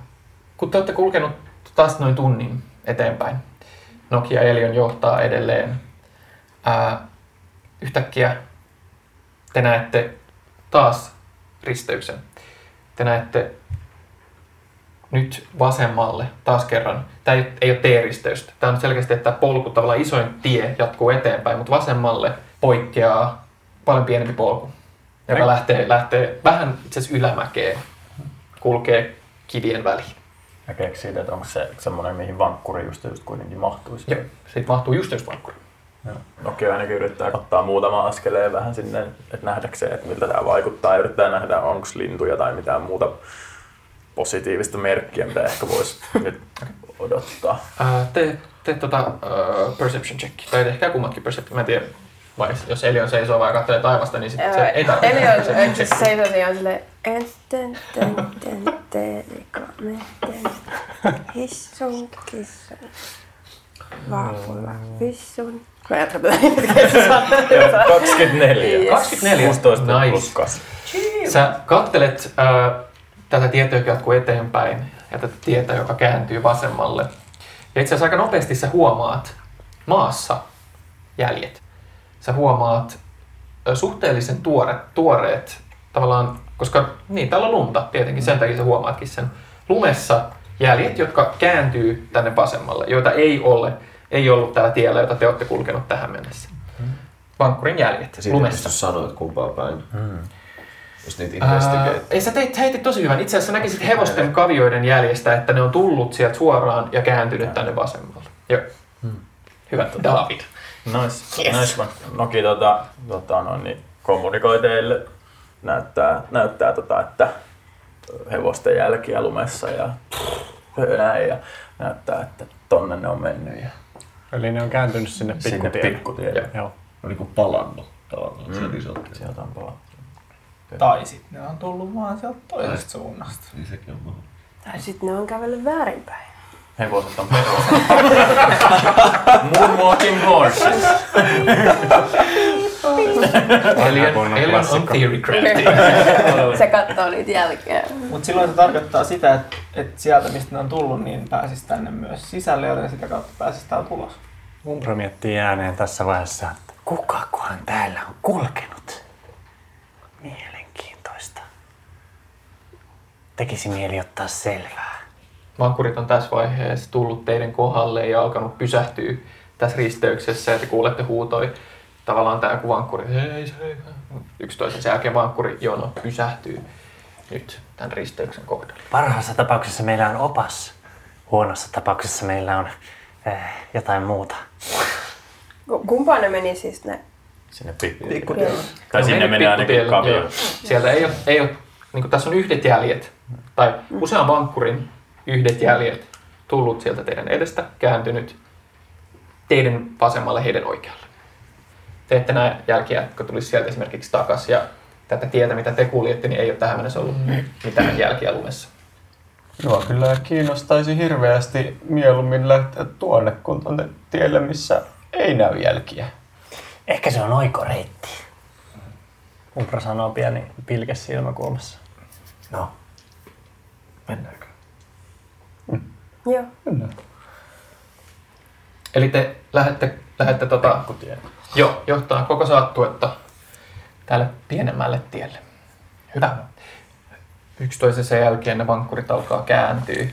kun te olette kulkenut taas noin tunnin eteenpäin, Noki ja Elyon johtaa edelleen. Äh, yhtäkkiä te näette taas risteyksen. Te näette nyt vasemmalle taas kerran. Tämä ei ole T-risteystä. Tämä on selkeästi, että polku, tavallaan isoin tie jatkuu eteenpäin, mutta vasemmalle poikkeaa paljon pienempi polku, joka lähtee, lähtee vähän itse asiassa ylämäkeen, kulkee kivien väliin. Näkeekö siitä, että onko se semmoinen, mihin vankkuri just just kuitenkin mahtuisi? Joo, siitä mahtuu just just vankkuri. Nokia ainakin yrittää ottaa muutama askeleen vähän sinne, että nähdäkseen, että miltä tämä vaikuttaa. Yrittää nähdä, onko lintuja tai mitään muuta positiivista merkkiä, mitä ehkä voisi nyt odottaa. Ää, te te tota, uh, perception checki, tai ehkä kummatkin perception, mä en tiedä. Vai jos Elyon seisoo vai katselee taivasta, niin sitten se ei tarvitse. Elyon seisoo niin on silleen Etten, tenten, telikometten, hissun, kissun, vahvulla, vissun. Mä jatkan tätä niitä kaksikymmentäneljä. kaksikymmentäneljä. kuusitoista plus kahdeksan. Sä katselet tätä tietoa, joka jatkuu eteenpäin ja tätä tietä, joka kääntyy vasemmalle. Ja itse asiassa aika nopeasti sä huomaat maassa jäljet. Sä huomaat suhteellisen tuore, tuoreet, tavallaan, koska niin, täällä on lunta tietenkin, sen takia sä huomaatkin sen. Lumessa jäljet, jotka kääntyy tänne vasemmalle, joita ei ole, ei ollut täällä tiellä, jota te olette kulkenut tähän mennessä. Vankkurin jäljet siitä lumessa. Siitä sanoit kumpaa päin, hmm. jos niitä investigate. Sä teit, heitit tosi hyvän. Itse asiassa näkisit hevosten kavioiden jäljestä, että ne on tullut sieltä suoraan ja kääntynyt tänne vasemmalle. Joo. Hmm. Hyvä, David. Nice, yes. Nice one. Noki tota, tota, no, niin kommunikoi teille, näyttää, näyttää tota, että hevosten jälkiä lumessa ja näin ja näyttää, että tonne ne on mennyt. Ja... Eli ne on kääntynyt sinne pikkutielle. Sinne pikkutielle. Joo. On niin kuin palannut tavallaan, mm. sieltä isolta. Sieltä on palannut. Tai sit ne on tullut vaan sieltä toisesta suunnasta. Niin sekin on mahdollista. Tai sit ne on kävellyt väärinpäin. Hevoset on perhoset. Moonwalking horses. Elyon on theory crafting. Se katsoo niitä jälkeä. Mutta silloin se tarkoittaa sitä, että et sieltä mistä ne on tullut, niin pääsisi tänne myös sisälle, joten sitä kautta pääsisi täällä tulos. Umbra miettii ääneen tässä vaiheessa, että kukakohan täällä on kulkenut? Mielenkiintoista. Tekisi mieli ottaa selvää. Vankkurit on tässä vaiheessa tullut teidän kohdalle ja alkanut pysähtyä tässä risteyksessä ja te kuulette huutoja. Tavallaan tämä joku vankkuri, hei, hei. Yksi toisen sen jälkeen vankkuri jono pysähtyy nyt tämän risteyksen kohdalla. Parhaassa tapauksessa meillä on opas, huonossa tapauksessa meillä on äh, jotain muuta. Kumpaan ne meni siis ne? Sinne pikkutielle. Tai no, sinne meni ainakin kavioon. Sieltä ei ole, ei ole niin tässä on yhdet jäljet tai usean vankkurin. Yhdet jäljet tullut sieltä teidän edestä, kääntynyt teidän vasemmalle heidän oikealle. Te ette näe jälkiä, jotka tulisi sieltä esimerkiksi takas ja tätä tietä, mitä te kuljette, niin ei ole tähän mennessä ollut mitään jälkiä lumessa. Joo, kyllä kiinnostaisi hirveästi mieluummin lähteä tuonne kuin tuonne tielle, missä ei näy jälkiä. Ehkä se on oikoreitti. Umbra sanoo pieni pilkes silmäkulmassa. No, mennäänkö? Joo. Kyllä. Eli te lähdette, lähdette tota, jo, johtaa koko saattuetta tälle pienemmälle tielle. Hyvä. Yksi toisensa jälkeen ne vankkurit alkaa kääntyä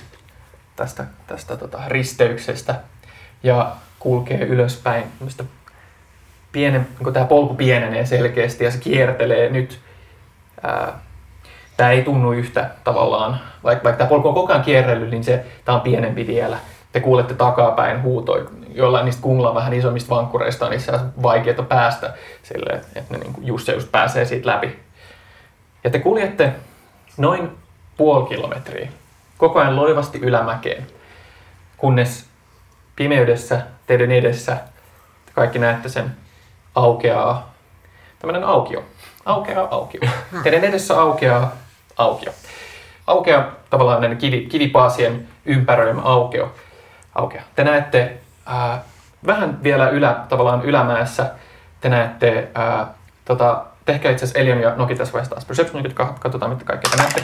tästä, tästä tota, risteyksestä ja kulkee ylöspäin. Pienen, kun tämä polku pienenee selkeästi ja se kiertelee nyt. Ää, Tämä ei tunnu yhtä tavallaan, vaikka, vaikka tämä polku on koko ajan kierrellyt, niin se, tämä on pienempi tiellä. Te kuulette takapäin huutoja, jollain niistä kunglaan vähän isommista vankkureista on niissä vaikeaa päästä silleen, että ne niin kuin just se just pääsee siitä läpi. Ja te kuljette noin puoli kilometriä, koko ajan loivasti ylämäkeen, kunnes pimeydessä teidän edessä, te kaikki näette sen, aukeaa tämmöinen aukio. Aukeaa aukio. Teidän edessä aukeaa aukio. Aukeaa tavallaan näiden kivi, kivipaasien ympäröimä aukio. Aukea. Te näette ää, vähän vielä ylä, tavallaan ylämäessä, te näette, ää, tota, tehkää itse asiassa Elyon ja Noki tässä vaiheessa taas perception, katsotaan mitä kaikkea te näette.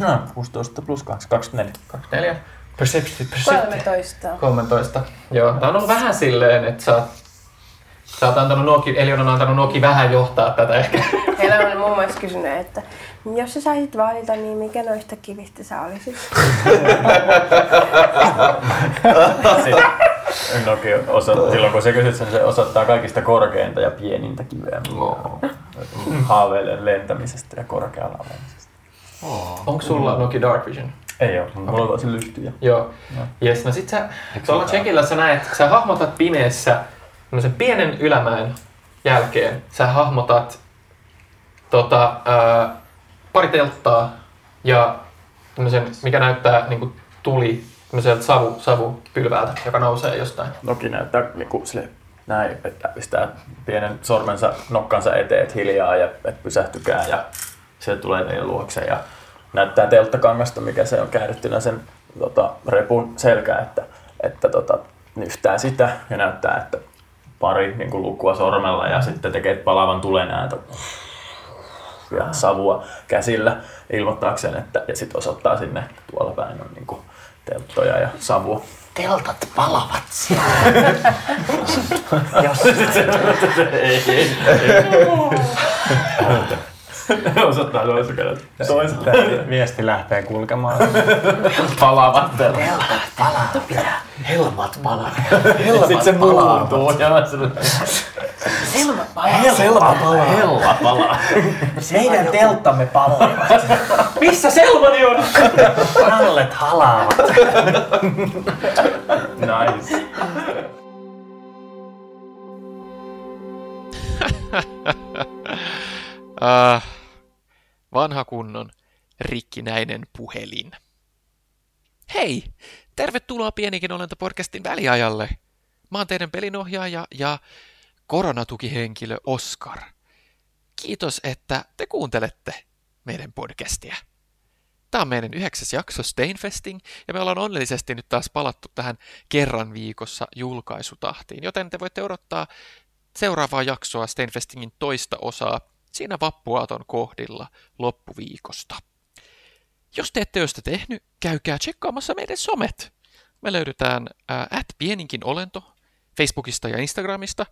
No, kuusitoista plus kaksi, kaksikymmentäneljä. kaksikymmentäneljä. Perception, perception. kolmetoista. kolmetoista. Joo, tää on ollut vähän silleen, että sä Sä oot antanut Noki, Elyon on antanut Noki vähän johtaa tätä ehkä. Elyon oli muun muassa kysynyt, että jos sä saisit valita, niin mikä noista kivistä sä olisit? Noki osoittaa, silloin kun sä kysyt, se osoittaa kaikista korkeinta ja pienintä kiveä. No. Haaveilee lentämisestä ja korkealla olemisesta. Oh. Onko sulla Noki Dark Vision? Ei oo, mulla on tosi lyhtyjä. Joo. Jes, no sit sä tuolla checkillä sä näet, sä hahmotat pimeessä sen pienen ylämäen jälkeen. Sä hahmotat tota, ää, pari telttaa ja tämmösen, mikä näyttää niinku tuli tämmöseltä savu, savupylvältä, joka nousee jostain. Noki näyttää niinku silleen näin, että pistää pienen sormensa nokkansa eteen hiljaa ja et pysähtykää ja se tulee meidän luokse ja näyttää telttakangasta, mikä se on kähdyttynä sen tota, repun selkää, että, että tota, nyhtää sitä ja näyttää, että pari niin kuin lukua sormella ja sitten tekee palavan tulen ääntä ja savua käsillä ilmoittaakseen, että ja sitten osoittaa sinne tuolla päin on niin kuin telttoja ja savua. Teltat palavat siellä. Osoittaa toisukelle. Toisukelle. Tämä viesti lähtee kulkemaan. Palavat. Helmat palavat. Helmat palavat. Sitten se muuntuu. Helmat palavat. Helmat palavat. Meidän telttamme palavat. Missä Selvani on? Tallet halaavat. Nice. Äh, vanha kunnon rikkinäinen puhelin. Hei! Tervetuloa Pieninkin olento -podcastin väliajalle. Mä oon teidän pelinohjaaja ja koronatukihenkilö Oscar. Kiitos, että te kuuntelette meidän podcastia. Tää on meidän yhdeksäs jakso Stainfesting ja me ollaan onnellisesti nyt taas palattu tähän kerran viikossa julkaisutahtiin, joten te voitte odottaa seuraavaa jaksoa Stainfestingin toista osaa siinä vappuaaton kohdilla loppuviikosta. Jos te ette ole sitä tehnyt, käykää tsekkaamassa meidän somet. Me löydetään at Pieninkin olento Facebookista ja Instagramista,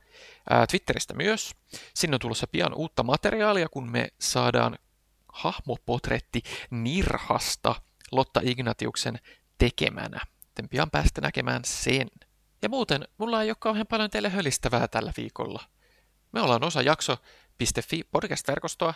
ää, Twitteristä myös. Sinne on tulossa pian uutta materiaalia, kun me saadaan hahmopotretti Nirhasta Lotta Ignatiuksen tekemänä. Joten pian päästä näkemään sen. Ja muuten, mulla ei ole kauhean paljon teille hölistävää tällä viikolla. Me ollaan osa jakso podcast-verkostoa.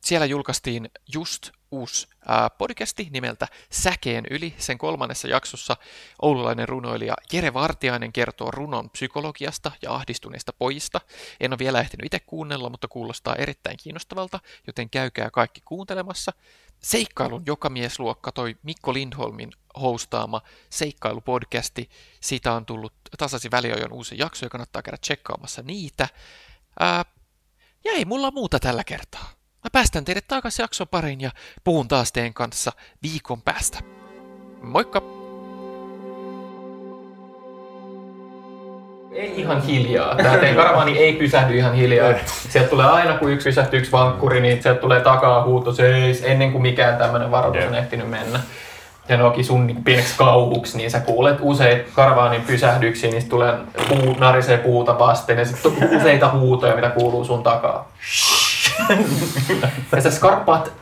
Siellä julkaistiin just uusi ää, podcasti nimeltä Säkeen yli. Sen kolmannessa jaksossa oululainen runoilija Jere Vartiainen kertoo runon psykologiasta ja ahdistuneista pojista. En ole vielä ehtinyt itse kuunnella, mutta kuulostaa erittäin kiinnostavalta, joten käykää kaikki kuuntelemassa. Seikkailun jokamiesluokka, toi Mikko Lindholmin hostaama seikkailupodcasti. Siitä on tullut tasaisin väliajoin uusi jakso ja kannattaa käydä tsekkaamassa niitä. Ää, Ja ei mulla muuta tällä kertaa. Mä päästän teidät takaisin jakson pariin ja puhun taas teidän kanssa viikon päästä. Moikka! Ei ihan hiljaa. Tää teidän karavaani ei pysähdy ihan hiljaa. Sieltä tulee aina kun yksi pysähtyy yksi vankkuri, niin sieltä tulee takaa huuto seis ennen kuin mikään tämmönen varoitus on ehtinyt mennä. Ja Noki sun pieneksi kauhuksi, niin sä kuulet usein karvaanin pysähdyksiä, niin tulee puu, narisee puuta vasten ja sitten on useita huutoja, mitä kuuluu sun takaa. Ja sä skarppaat,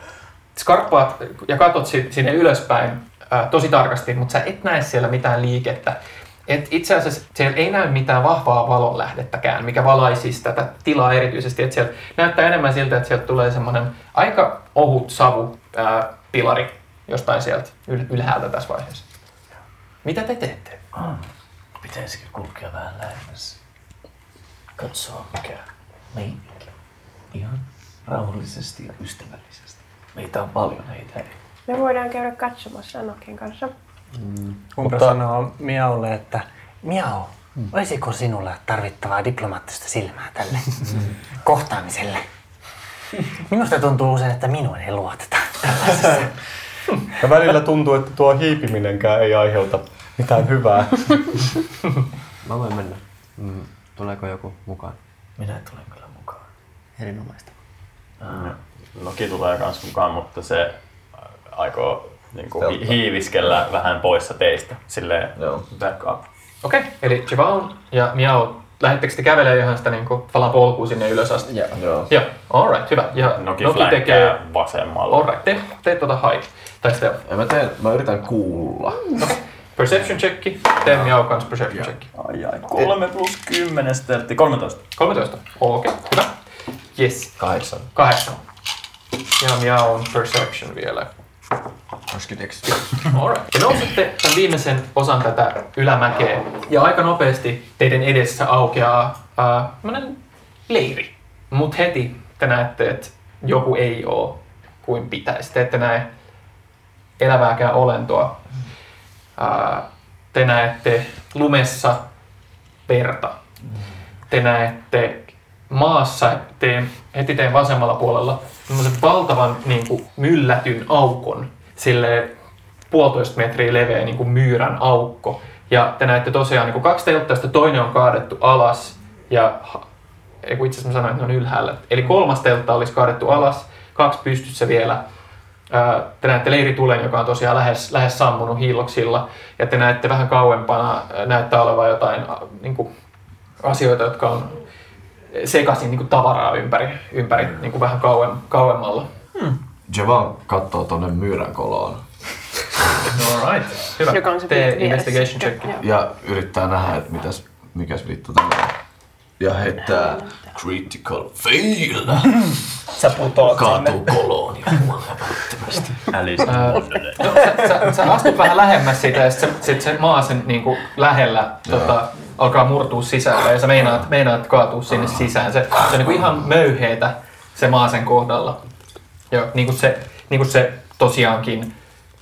skarppaat ja katot sinne ylöspäin ää, tosi tarkasti, mutta sä et näe siellä mitään liikettä. Et itse asiassa siellä ei näy mitään vahvaa valonlähdettäkään, mikä valaisisi tätä tilaa erityisesti. Et siellä näyttää enemmän siltä, että sieltä tulee semmoinen aika ohut savu ää, pilari jostain sieltä ylhäältä tässä vaiheessa. Mitä te teette? Mm. Pitäisikö kulkea vähän lähemmäs? Katsoa mikä meininki. Ihan rauhallisesti ja ystävällisesti. Meitä on paljon, heitä ei. Me voidaan käydä katsomassa Nokin kanssa. Mm. Umbra Mutta... sanoo Miaolle, että Miao, mm. olisiko sinulla tarvittavaa diplomaattista silmää tälle mm. kohtaamiselle? Minusta tuntuu usein, että minun ei luoteta tällaisessa. Ja välillä tuntuu, että tuo hiipiminenkään ei aiheuta mitään hyvää. Mä voin mennä. Mm. Tuleeko joku mukaan? Minä tulen kyllä mukaan. Erinomaista. Ah. Noki tulee kans mukaan, mutta se aikoo niinku hi- hiiviskellä vähän poissa teistä. Silleen, back up. Okei, okay, eli Jaevonia ja Miao lähettekö te kävelemään ihan sitä niin kuin palapolkua sinne ylös asti? Joo. Joo. Joo. All right, hyvä. Ja Noki, Noki tekee vasemmalla. All right, te, teet tuota hide. Tai sitä. Ja mä, teen, mä yritän kuulla. Mm. Okay. Perception checki. Tee Miao kanssa perception checki. Ai ai. kolme plus kymmenen steltti. kolmetoista. kolmetoista. Okei, okay, hyvä. Yes. Kahdeksan. Kahdeksan. Ja Miao on perception vielä. kaksikymmentäyksi. Alright. Te nousette tämän viimeisen osan tätä ylämäkeä ja aika nopeasti teidän edessä aukeaa äh, leiri. Mut heti te näette, että joku ei oo kuin pitäisi. Te ette näe elävääkään olentoa. Äh, te näette lumessa verta. Te näette maassa teen, heti teidän vasemmalla puolella valtavan niin kuin, myllätyn aukon, silleen puolitoista metriä leveä niin kuin myyrän aukko. Ja te näette tosiaan niin kuin kaksi telttaista, toinen on kaadettu alas ja itse asiassa mä sanoin, että ne on ylhäällä. Eli kolmas teltta olisi kaadettu alas, kaksi pystyssä vielä. Te näette leiritulen, joka on tosiaan lähes, lähes sammunut hiilloksilla. Ja te näette vähän kauempana, näyttää olevan jotain niin kuin, asioita, jotka on sekaisin niin kuin tavaraa ympäri, ympäri niin kuin vähän kauem, kauemmalla. Hmm. Javan katsoo tonne myyrän koloon. All right. Hyvä. Tee investigation check. Ja yrittää nähdä, että mitäs, mikäs vittu tämä on. Ja heittää critical fail. Sä putoat sinne. Kaatuu koloon ja huolemattomasti. Sä, sä, sä astut vähän lähemmäs siitä ja sit, sit se maa sen niin kuin lähellä tota, alkaa murtua sisällä ja sä meinaat, meinaat kaatua sinne sisään. Se, se on niin kuin ihan möyheetä se maa sen kohdalla. Ja niin kuin se, niin kuin se tosiaankin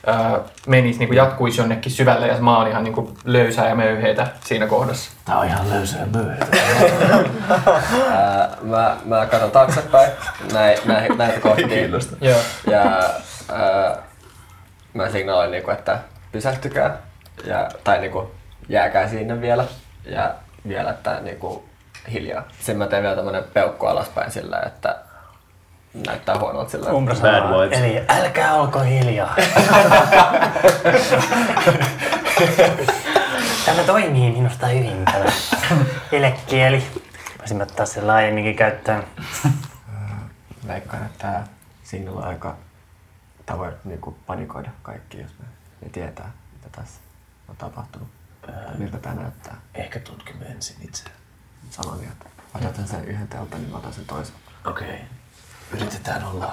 ää, menisi, niin kuin jatkuisi jonnekin syvälle ja se maa on ihan niin kuin löysää ja möyheetä siinä kohdassa. Tää on ihan löysää ja möyheetä. Ää, mä, mä katson taaksepäin näin, näin, näitä kohtiin ja ää, mä signaaloin, niin kuin, että pysähtykää ja, tai niin kuin, jääkää sinne vielä ja vielä, että niin kuin, hiljaa. Sitten mä teen vielä tämmönen peukku alaspäin sillä, että näyttää huonolta sillä. Eli älkää olko hiljaa. Tämä toimii minusta hyvin tämä elekieli. Voisin ottaa sen laajemminkin käyttöön. Veikkaan, että tämä signal aika tavoin niinku panikoida kaikki, jos ne tietää, mitä tässä on tapahtunut. Öö, miltä tämä näyttää. Ehkä tutkimme ensin itse. Samaa mieltä. Otetaan sen yhden teltä, niin mä otan sen toisen. Okei. Okay. Yritetään olla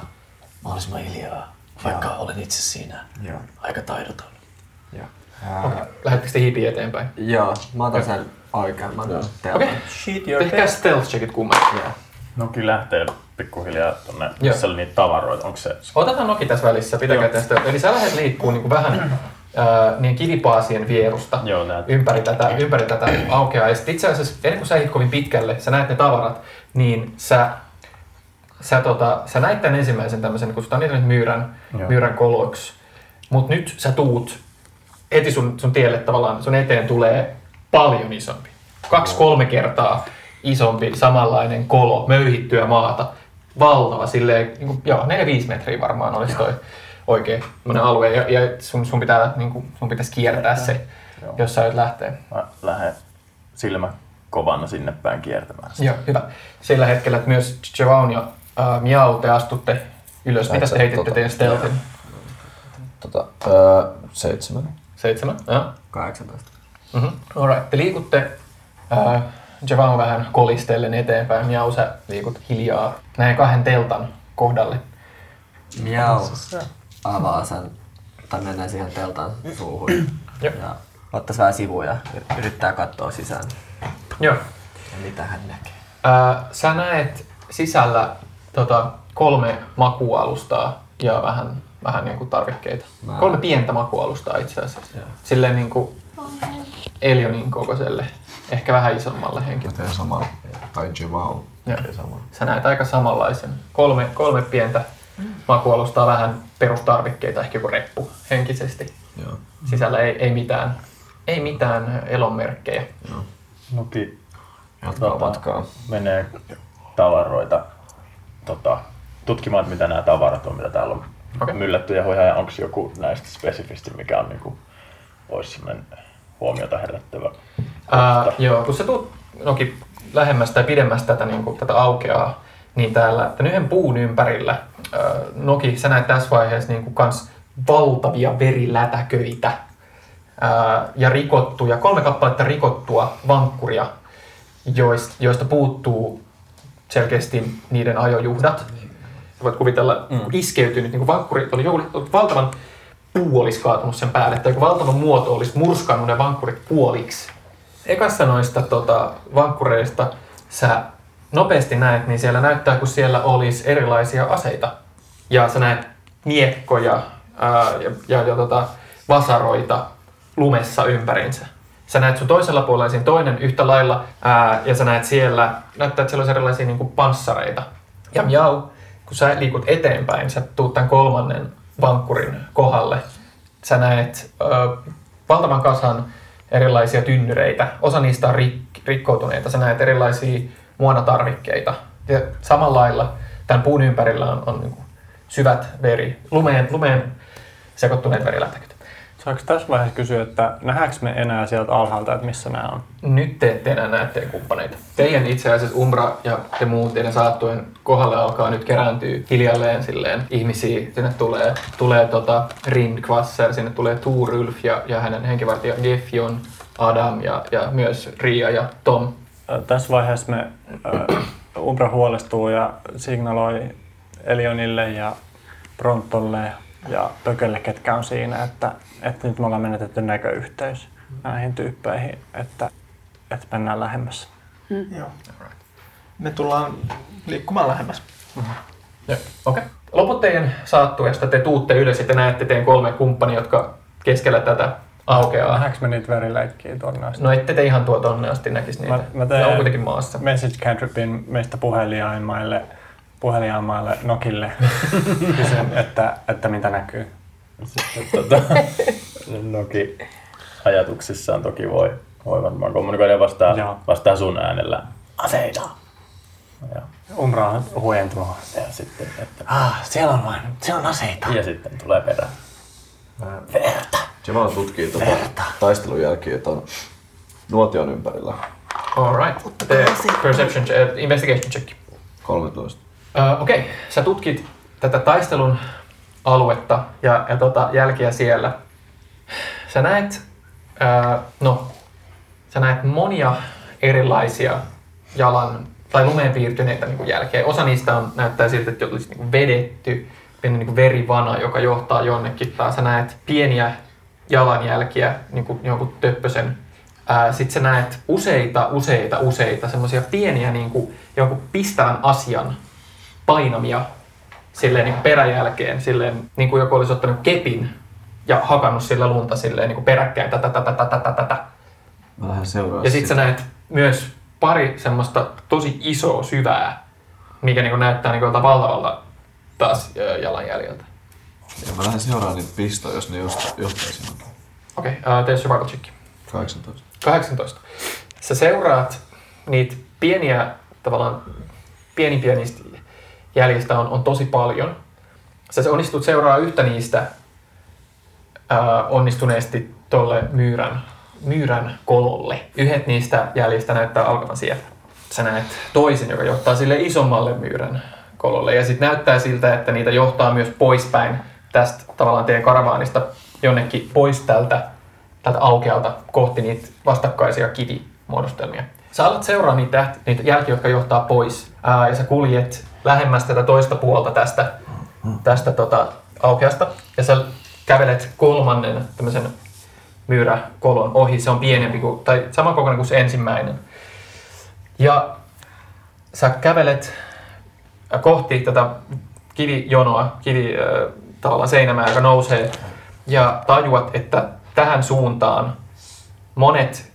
mahdollisimman hiljaa, vaikka Joo. olen itse siinä Joo. aika taidoton. Joo. Okay. Lähettekö te hiipiä eteenpäin? Joo, mä otan sen oikean. Okei, tehkää stealth checkit kummatkin. Noki lähtee pikkuhiljaa tuonne, missä oli niitä tavaroita. Onko se... Otetaan Noki tässä välissä, pitäkää tästä. Eli sä lähdet liikkuu niin kuin vähän äh, niin kivipaasien vierusta Joo, ympäri tätä, ympäri tätä aukeaa. Ja sit itse asiassa, ennen kuin sä ehdit kovin pitkälle, sä näet ne tavarat, niin sä Sä, tota, sä näit tämän ensimmäisen tämmöisen, kutsutaan niitä nyt myyrän, myyrän koloksi, mut nyt sä tuut heti sun, sun tielle tavallaan, sun eteen tulee paljon isompi. Kaksi, kolme kertaa isompi samanlainen kolo, möyhittyä maata, valtava silleen, niin kuin, joo, neljä viisi metriä varmaan olisi toi oikein alue, ja, ja sun, sun, pitää, niin kuin, sun pitäisi kiertää se, joo. jos sä oot lähtee. Mä lähden silmä kovana sinne päin kiertämään sitä. Joo, hyvä. Sillä hetkellä, että myös Jaevonia Uh, Miao, te astutte ylös. Mitä te heititte tota, teidän stealthin? Tota, uh, seitsemän. Seitsemän, joo. Kahdeksantoista. Mm-hmm. Alright, te liikutte. Uh, Javan vähän kolistellen eteenpäin. Miao, sä liikut hiljaa näin kahden teltan kohdalle. Miao avaa sen, tai mennään siihen teltan suuhun. ja ottaisi vähän sivuja ja yrittää katsoa sisään. Joo. Ja mitä hän näkee? Uh, sä näet sisällä Tota, kolme makuualustaa ja vähän, vähän niinku tarvikkeita. Mä... Kolme pientä makuualustaa itse asiassa. Yeah. Silleen niinku Elyonin kokoiselle, ehkä vähän isommalle henkilölle. Mä teen samaa, tai Jevau. Sä näet aika samanlaisen. Kolme, kolme pientä mm. makuualustaa, vähän perustarvikkeita, ehkä joku reppu henkisesti. Yeah. Sisällä ei, ei, mitään, ei mitään elonmerkkejä. Yeah. Noki jatkaa menee tavaroita. Tota, tutkimaan, että mitä nämä tavarat on, mitä täällä on okay. myllätty ja hoihaa, ja onko joku näistä spesifisti, mikä on, niin kuin, olisi huomiota herättävä. Ää, joo, kun sä tuut Noki lähemmäs tai pidemmäs tätä, niin kuin, tätä aukeaa, niin täällä tämän yhden puun ympärillä äh, Noki, sä näet tässä vaiheessa niin kuin kans valtavia verilätäköitä äh, ja rikottuja, kolme kappaletta rikottua vankkuria, joista, joista puuttuu selkeästi niiden ajojuhdat. Sä voit kuvitella mm. iskeytynyt, niin kuin vankkurit oli joku valtavan puu olisi kaatunut sen päälle, tai joku valtava muoto olisi murskannut ne vankkurit puoliksi. Ekassa noista tota, vankkureista sä nopeasti näet, niin siellä näyttää, kun siellä olisi erilaisia aseita. Ja sä näet miekkoja ää, ja, ja, ja tota, vasaroita lumessa ympäriinsä. Sä näet sun toisella puolella siinä toinen yhtä lailla, ää, ja sä näet siellä, näyttää, että siellä olisi erilaisia niin kuin panssareita. Ja Miao, kun sä liikut eteenpäin, sä tuut tämän kolmannen vankkurin kohdalle. Sä näet ää, valtavan kasan erilaisia tynnyreitä. Osa niistä on rik- rikkoutuneita. Sä näet erilaisia muonatarvikkeita. Ja samalla lailla tämän puun ympärillä on, on niin kuin syvät veri, lumeen, lumeen sekoittuneet verilätäköt. Saanko tässä vaiheessa kysyä, että nähdäänkö me enää sieltä alhaalta, että missä nämä on? Nyt te ette enää näe teidän kumppaneita. Teidän itse asiassa Umbra ja te muut teidän saattujen kohdalle alkaa nyt kerääntyä hiljalleen silleen ihmisiä. Sinne tulee, tulee tota Rindkvasser, sinne tulee Tuu Rylf ja, ja hänen henkivartija Gefjon, Adam ja, ja myös Ria ja Tom. Tässä vaiheessa me äh, Umbra huolestuu ja signaloi Elyonille ja Brontolle ja Pökölle, ketkä on siinä, että, että nyt me ollaan menetetty näköyhteys näihin tyyppeihin, että, että mennään lähemmäs. Mm. Joo. Me tullaan liikkumaan lähemmäs. Mm-hmm. Okay. Loput teidän saattuesta te tuutte ylös ja te näette teidän kolme kumppania, jotka keskellä tätä aukeaa. Nähdäänkö me niitä verileikkiä tuonne asti? No ette te ihan tuo tuonne asti näkisi niitä. Mä, mä teen ne on kuitenkin maassa. Message cantripin meistä puheliaimmaille. Puheliaamaalle Nokille kysyn, että, että mitä näkyy. Sitten, tuota, Noki ajatuksissaan toki voi, voi varmaan kommunikoida vastaa, vastaa sun äänellä. Aseita! Ja. Umbra on huijentumaan. Ja sitten, että ah, siellä on vain, siellä on aseita. Ja sitten tulee perään. Verta! Jamal tutkii tuota taistelun jälkiä, jota on nuotion ympärillä. All right. The perception, uh, investigation check. kolmetoista. Uh, Okei, okay. Sä tutkit tätä taistelun aluetta ja, ja tota, jälkiä siellä. Sä näet, uh, no, sä näet monia erilaisia jalan tai lumeen piirtyneitä niin kuin jälkeä. Osa niistä on, näyttää siltä, että olisi niin kuin vedetty, pieni niin kuin verivana, joka johtaa jonnekin. Sä näet pieniä jalanjälkiä, niin kuin jonkun töppösen. Sitten sä näet useita, useita, useita semmoisia pieniä niin kuin, jonkun pistävän asian painamia silleen niin kuin peräjälkeen, silleen niin kuin joku olisi ottanut kepin ja hakannut sillä lunta silleen niin kuin peräkkäin, tätä, tätä, tätä, tätä, tätä. Mä lähden seuraamaan. Ja sit sä näet myös pari semmoista tosi isoa syvää, mikä niin kuin näyttää niin kuin jolta valtavalta taas jalanjäljeltä. Ja mä lähden seuraamaan niitä pistoja, jos ne johtaisi johonkin. Okei, okay, uh, tee survival check. kahdeksantoista. kahdeksantoista. Sä seuraat niitä pieniä, tavallaan pieni pienistä jäljistä on, on tosi paljon. Sä onnistut seuraa yhtä niistä ää, onnistuneesti tolle myyrän, myyrän kololle. Yhdet niistä jäljistä näyttää alkavan sieltä. Sä näet toisen, joka johtaa sille isommalle myyrän kololle. Ja sit näyttää siltä, että niitä johtaa myös poispäin tästä tavallaan teidän karavaanista jonnekin pois tältä tältä aukealta kohti niitä vastakkaisia kivimuodostelmia. Sä alat seuraa niitä, niitä jälkiä, jotka johtaa pois, ää, ja sä kuljet lähemmäs tätä toista puolta tästä, tästä tota, aukeasta, ja sä kävelet kolmannen tämmöisen myyräkolon ohi. Se on pienempi kuin, tai samankokoinen kuin se ensimmäinen. Ja sä kävelet kohti tätä kivijonoa, kivi, äh, tavallaan seinämää, joka nousee, ja tajuat, että tähän suuntaan monet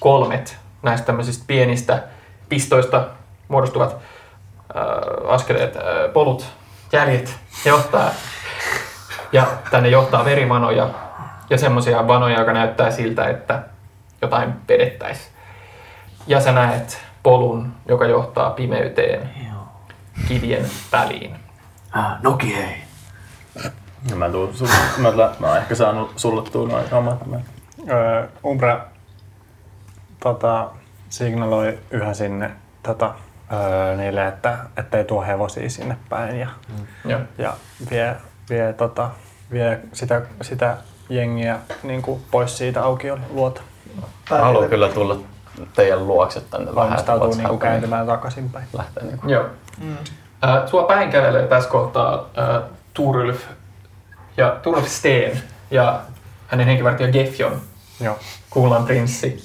kolmet näistä tämmöisistä pienistä pistoista muodostuvat äh, askeleet, äh, polut, jäljet johtaa. Ja tänne johtaa verivanoja ja semmoisia vanoja, joka näyttää siltä, että jotain vedettäisi. Ja sä näet polun, joka johtaa pimeyteen, kivien väliin. Ah, Noki hei. No mä tuun sulle, mä oon ehkä saanut sullattua noin omat. Öö, Umbra tota, signaloi yhä sinne tota, öö, niille, että ei tuo hevosia sinne päin ja, mm. ja, ja vie, vie, tota, vie sitä, sitä jengiä niin kuin pois siitä aukioluota. Haluan kyllä tulla teidän luokse tänne vähän. Valmistautuu niinku kääntymään takaisinpäin. Lähtee niinku. Joo. Mm. Äh, sua päin kävelee tässä kohtaa äh, Tuu Rylf ja Tuu Rylf Steen ja hänen henkivartija Gefjon. Joo. Kuulan prinssi.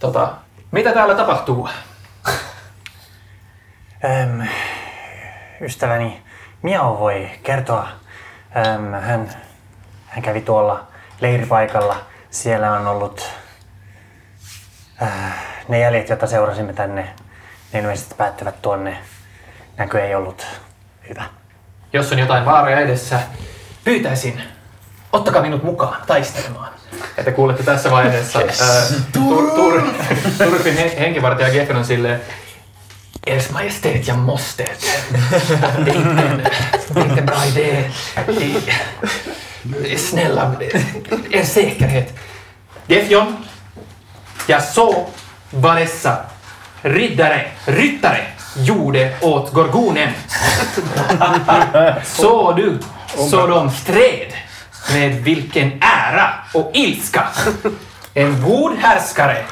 Tota, mitä täällä tapahtuu? ähm, ystäväni Miao voi kertoa. Ähm, hän, hän kävi tuolla leiripaikalla. Siellä on ollut äh, ne jäljet, joita seurasimme tänne, ne ilmeisesti päättyvät tuonne. Näkö ei ollut hyvä. Jos on jotain vaaroja edessä, pyytäisin, ottakaa minut mukaan taistelemaan. Että kuulette tässä vaiheessa yes. äh, Turpin henkivartija Gefjon on silleen, Ers majesteet ja mosteet, inte braide, snälla, er säkerhet. Gefjon, ja så var dessa riddare, ryttare gjorde åt gorgonen. Så du, så de stred med vilken ära och ilska. En god härskare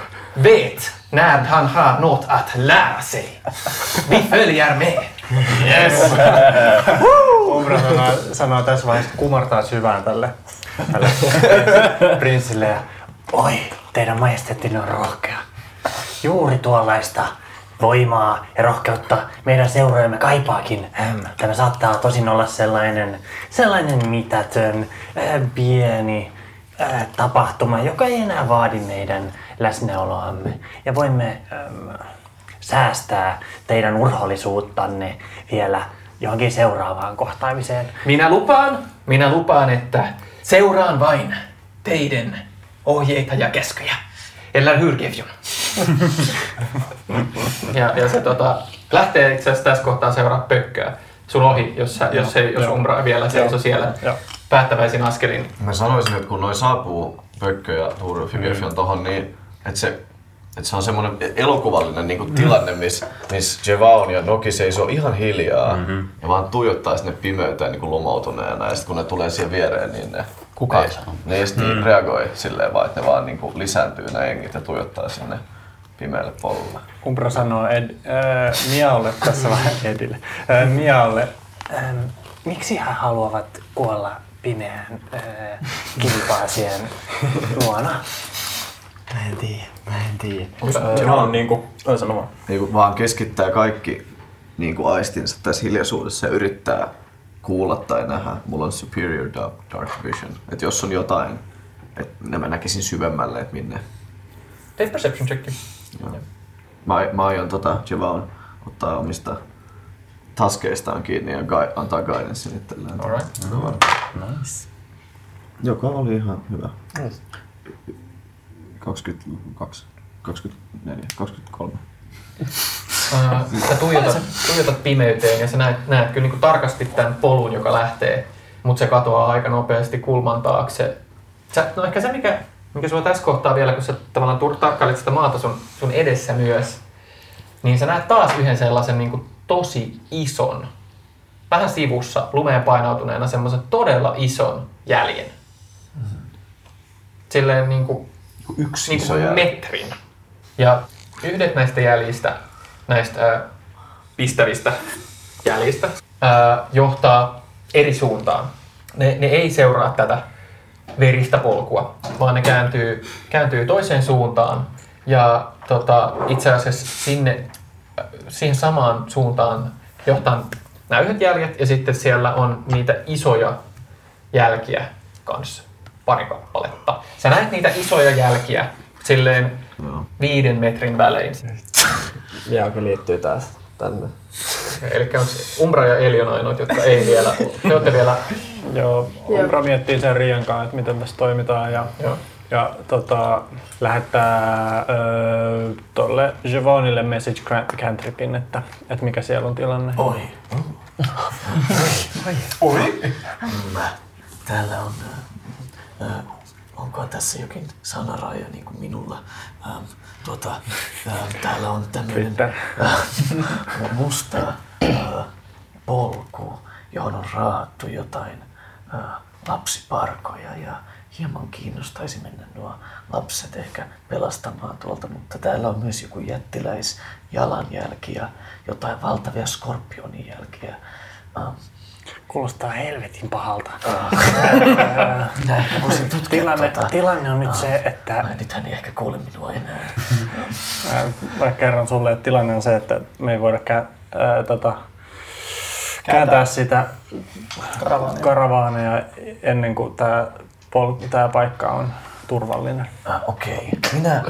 vet när han har något att lära sig. Vi följer med. Yes. Umbra sanoo tässä vaiheessa kumartaa syvään tälle, tälle prinssille ja oi, teidän majesteettinne on rohkea. Juuri tuollaista voimaa ja rohkeutta meidän seuraajamme kaipaakin. Tämä saattaa tosin olla sellainen, sellainen mitätön, äh, pieni äh, tapahtuma, joka ei enää vaadi meidän läsnäoloamme. Ja voimme ähm, säästää teidän urhollisuuttanne vielä johonkin seuraavaan kohtaamiseen. Minä lupaan, minä lupaan, että seuraan vain teidän ohjeita ja käskyjä. Eller hur, Gefjon? ja, ja se tota, lähtee itse asiassa tässä kohtaa seuraa Pökköä sun ohi, jos, sä, jos, ei, jos Umbra vielä seiso siellä ja päättäväisin askelin. Mä sanoisin, että kun noi saapuu Pökkö ja Tuu Rylf ja Gefjon tohon, niin että se, et se on semmoinen elokuvallinen niinku tilanne, missä mis Jaevonia ja Noki seisoo ihan hiljaa mm-hmm. ja vaan tuijottaa sinne pimeyteen niinku lomautuneena ja sit kun ne tulee siihen viereen, niin ne kukaan sanoo. Ne just mm. reagoi silleen vaan, että ne vaan niinku lisääntyy ne jengit ja tuijottaa sinne pimeälle polulle. Umbra sanoo Ed, äh, Miaolle tässä vähän Edille. Äh, Miaolle. Ähm, miksi hän haluavat kuolla pimeään äh, kilpaasien luona? Mä en tiedä, mä en tiedä. Sehän on niinku, toi sanomaan. Niinku vaan keskittää kaikki niinku aistinsa tässä hiljaisuudessa ja yrittää kuulla tai nähdä. Mulla on superior dark, dark vision. Et jos on jotain, että mä näkisin syvemmälle, et minne. Tee perception checki. Mä, mä aion tota, Jaevon ottaa omista taskeistaan kiinni ja gai, antaa guidancen itsellään. Alright. Mm-hmm. Nice. Joka oli ihan hyvä. Nice. kaksikymmentäkaksi, kaksikymmentäneljä, kaksikymmentäkolme Sä tuijotat, tuijotat pimeyteen ja sä näet, näet kyllä niin kuin tarkasti tämän polun, joka lähtee, mutta se katoaa aika nopeasti kulman taakse. Sä, no ehkä se, mikä, mikä sua tässä kohtaa vielä, kun sä tavallaan tur- tarkkailet sitä maata sun, sun edessä myös, niin sä näet taas yhden sellaisen niin kuin tosi ison, vähän sivussa, lumeen painautuneena semmoisen todella ison jäljen. Silleen niin kuin yksi niin iso metrin. Ja yhdet näistä jäljistä, näistä äh, pistävistä jäljistä, äh, johtaa eri suuntaan. Ne, ne ei seuraa tätä veristä polkua, vaan ne kääntyy, kääntyy toiseen suuntaan. Ja tota, itse asiassa sinne, äh, siihen samaan suuntaan johtaa nämä yhdet jäljet ja sitten siellä on niitä isoja jälkiä kanssa. Pari kappaletta. Sä näet niitä isoja jälkiä silleen no. viiden metrin välein. Miaokin liittyy taas tänne. Elikkä on Umbra ja Elyon ainoat, jotka ei vielä... Te ootte vielä... Joo, Umbra miettii sen Riian kanssa, että miten tässä toimitaan ja, ja. ja tota, lähettää äh, tolle Jaevonille message cantripin, että, että mikä siellä on tilanne. Oi! Oi! Oi! Oi! Oi. Täällä on... On onko tässä jokin sanaraja niin kuin minulla. Ähm, tuota, ähm, täällä on tämmöinen äh, musta äh, polku, johon on raahattu jotain äh, lapsiparkoja ja hieman kiinnostaisi mennä nuo lapset ehkä pelastamaan tuolta, mutta täällä on myös joku jättiläisjalanjälki ja jotain valtavia skorpionijälkiä. Ähm, Kuulostaa helvetin pahalta. tilanne, tuota. tilanne on nyt Aa, se, että... Nyt hän ei ehkä kuule minua enää. Mä kerron sulle, että tilanne on se, että me ei voida kä- ää, tota, kääntää sitä karavaaneja. karavaaneja ennen kuin tää, pol- tää paikka on turvallinen. Ah, Okei. Okay. Minä,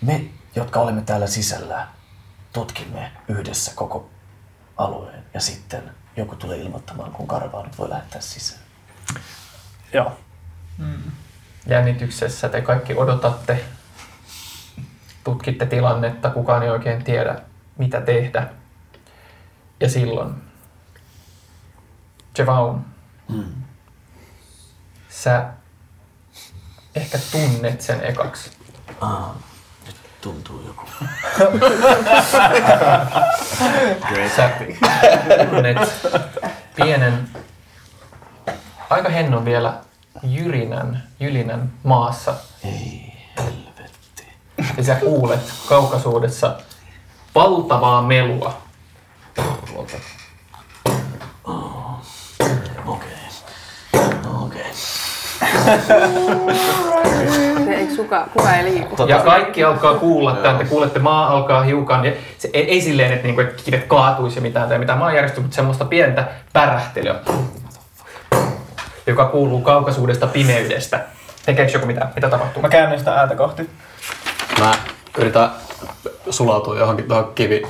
me, jotka olemme täällä sisällä, tutkimme yhdessä koko alueen ja sitten joku tulee ilmoittamaan, kun karavaanit voi lähettää sisään. Joo. Mm. Jännityksessä te kaikki odotatte, tutkitte tilannetta, kukaan ei oikein tiedä, mitä tehdä. Ja silloin, Jaevon, mm. sä ehkä tunnet sen ekaksi. Aa, nyt tuntuu joku. Sä tunnet pienen, aika hennon vielä jyrinän, jylinän maassa. Ei helvetti. Ja sä kuulet kaukaisuudessa valtavaa melua. Okei. Okei. Kuka, kuka ei liiku. Ja kaikki alkaa kuulla tämän, te kuulette, maa alkaa hiukan, ja se, ei, ei silleen, että, niinku, että kivet kaatuisi ja mitään tai mitään maanjärjestyy, mutta semmoista pientä pärähtelyä, joka kuuluu kaukaisuudesta, pimeydestä. Tekeekö joku mitään? Mitä tapahtuu? Mä käännän sitä ääntä kohti. Mä yritän sulautua johonkin tuohon kivi,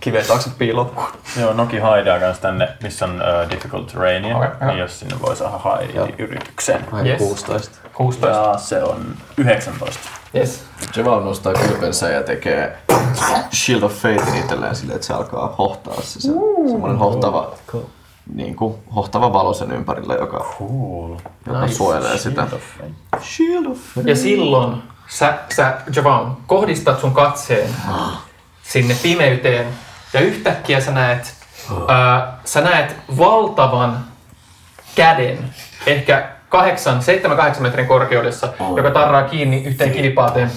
kiveen taakse piiloutua. Joo, Noki haidaa kans tänne, missä on uh, difficult terrainia, okay, niin jos sinne voi saada haidi yritykseen. Yes. kuusitoista. kuusitoista. Ja se on yhdeksäntoista. Yes. Jaevon nostaa kylpensä ja tekee Shield of Fatein itselleen silleen, että se alkaa hohtaa se, se mm. semmoinen hohtava, cool. niin kuin, hohtava valo sen ympärillä, joka, cool. joka nice. Suojelee Shield sitä. Of Shield of Fate. Ja silloin Sä, sä Jaevon, kohdistat sun katseen sinne pimeyteen ja yhtäkkiä sä näet, ää, sä näet valtavan käden, ehkä seitsemän kahdeksan metrin korkeudessa, joka tarraa kiinni yhteen kivipaateen.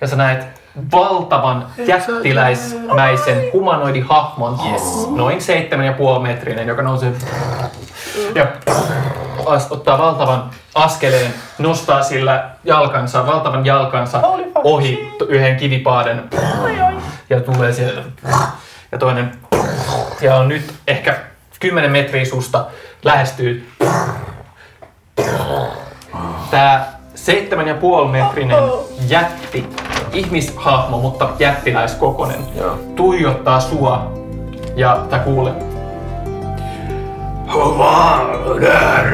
Ja sä näet valtavan jättiläismäisen humanoidihahmon, yes. noin seitsemän pilkku viisi metrinen, joka nousee ja ottaa valtavan askeleen, nostaa sillä jalkansa, valtavan jalkansa ohi yhden kivipaaden ja tulee sieltä ja toinen ja on nyt ehkä kymmenen metriä susta, lähestyy. Tää seitsemän pilkku viisi metrinen jätti, ihmishahmo, mutta jättiläiskokonen, tuijottaa sua ja tää kuulee. Var är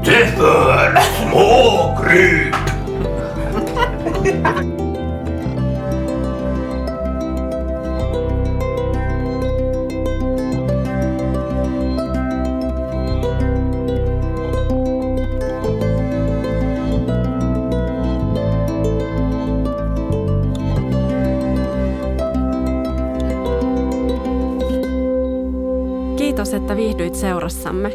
det för småkryp? Kiitos, että viihdyit seurassamme.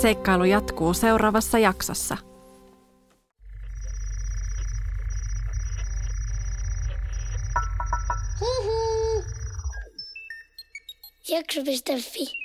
Seikkailu jatkuu seuraavassa jaksossa. Hihi. Jakso piste fi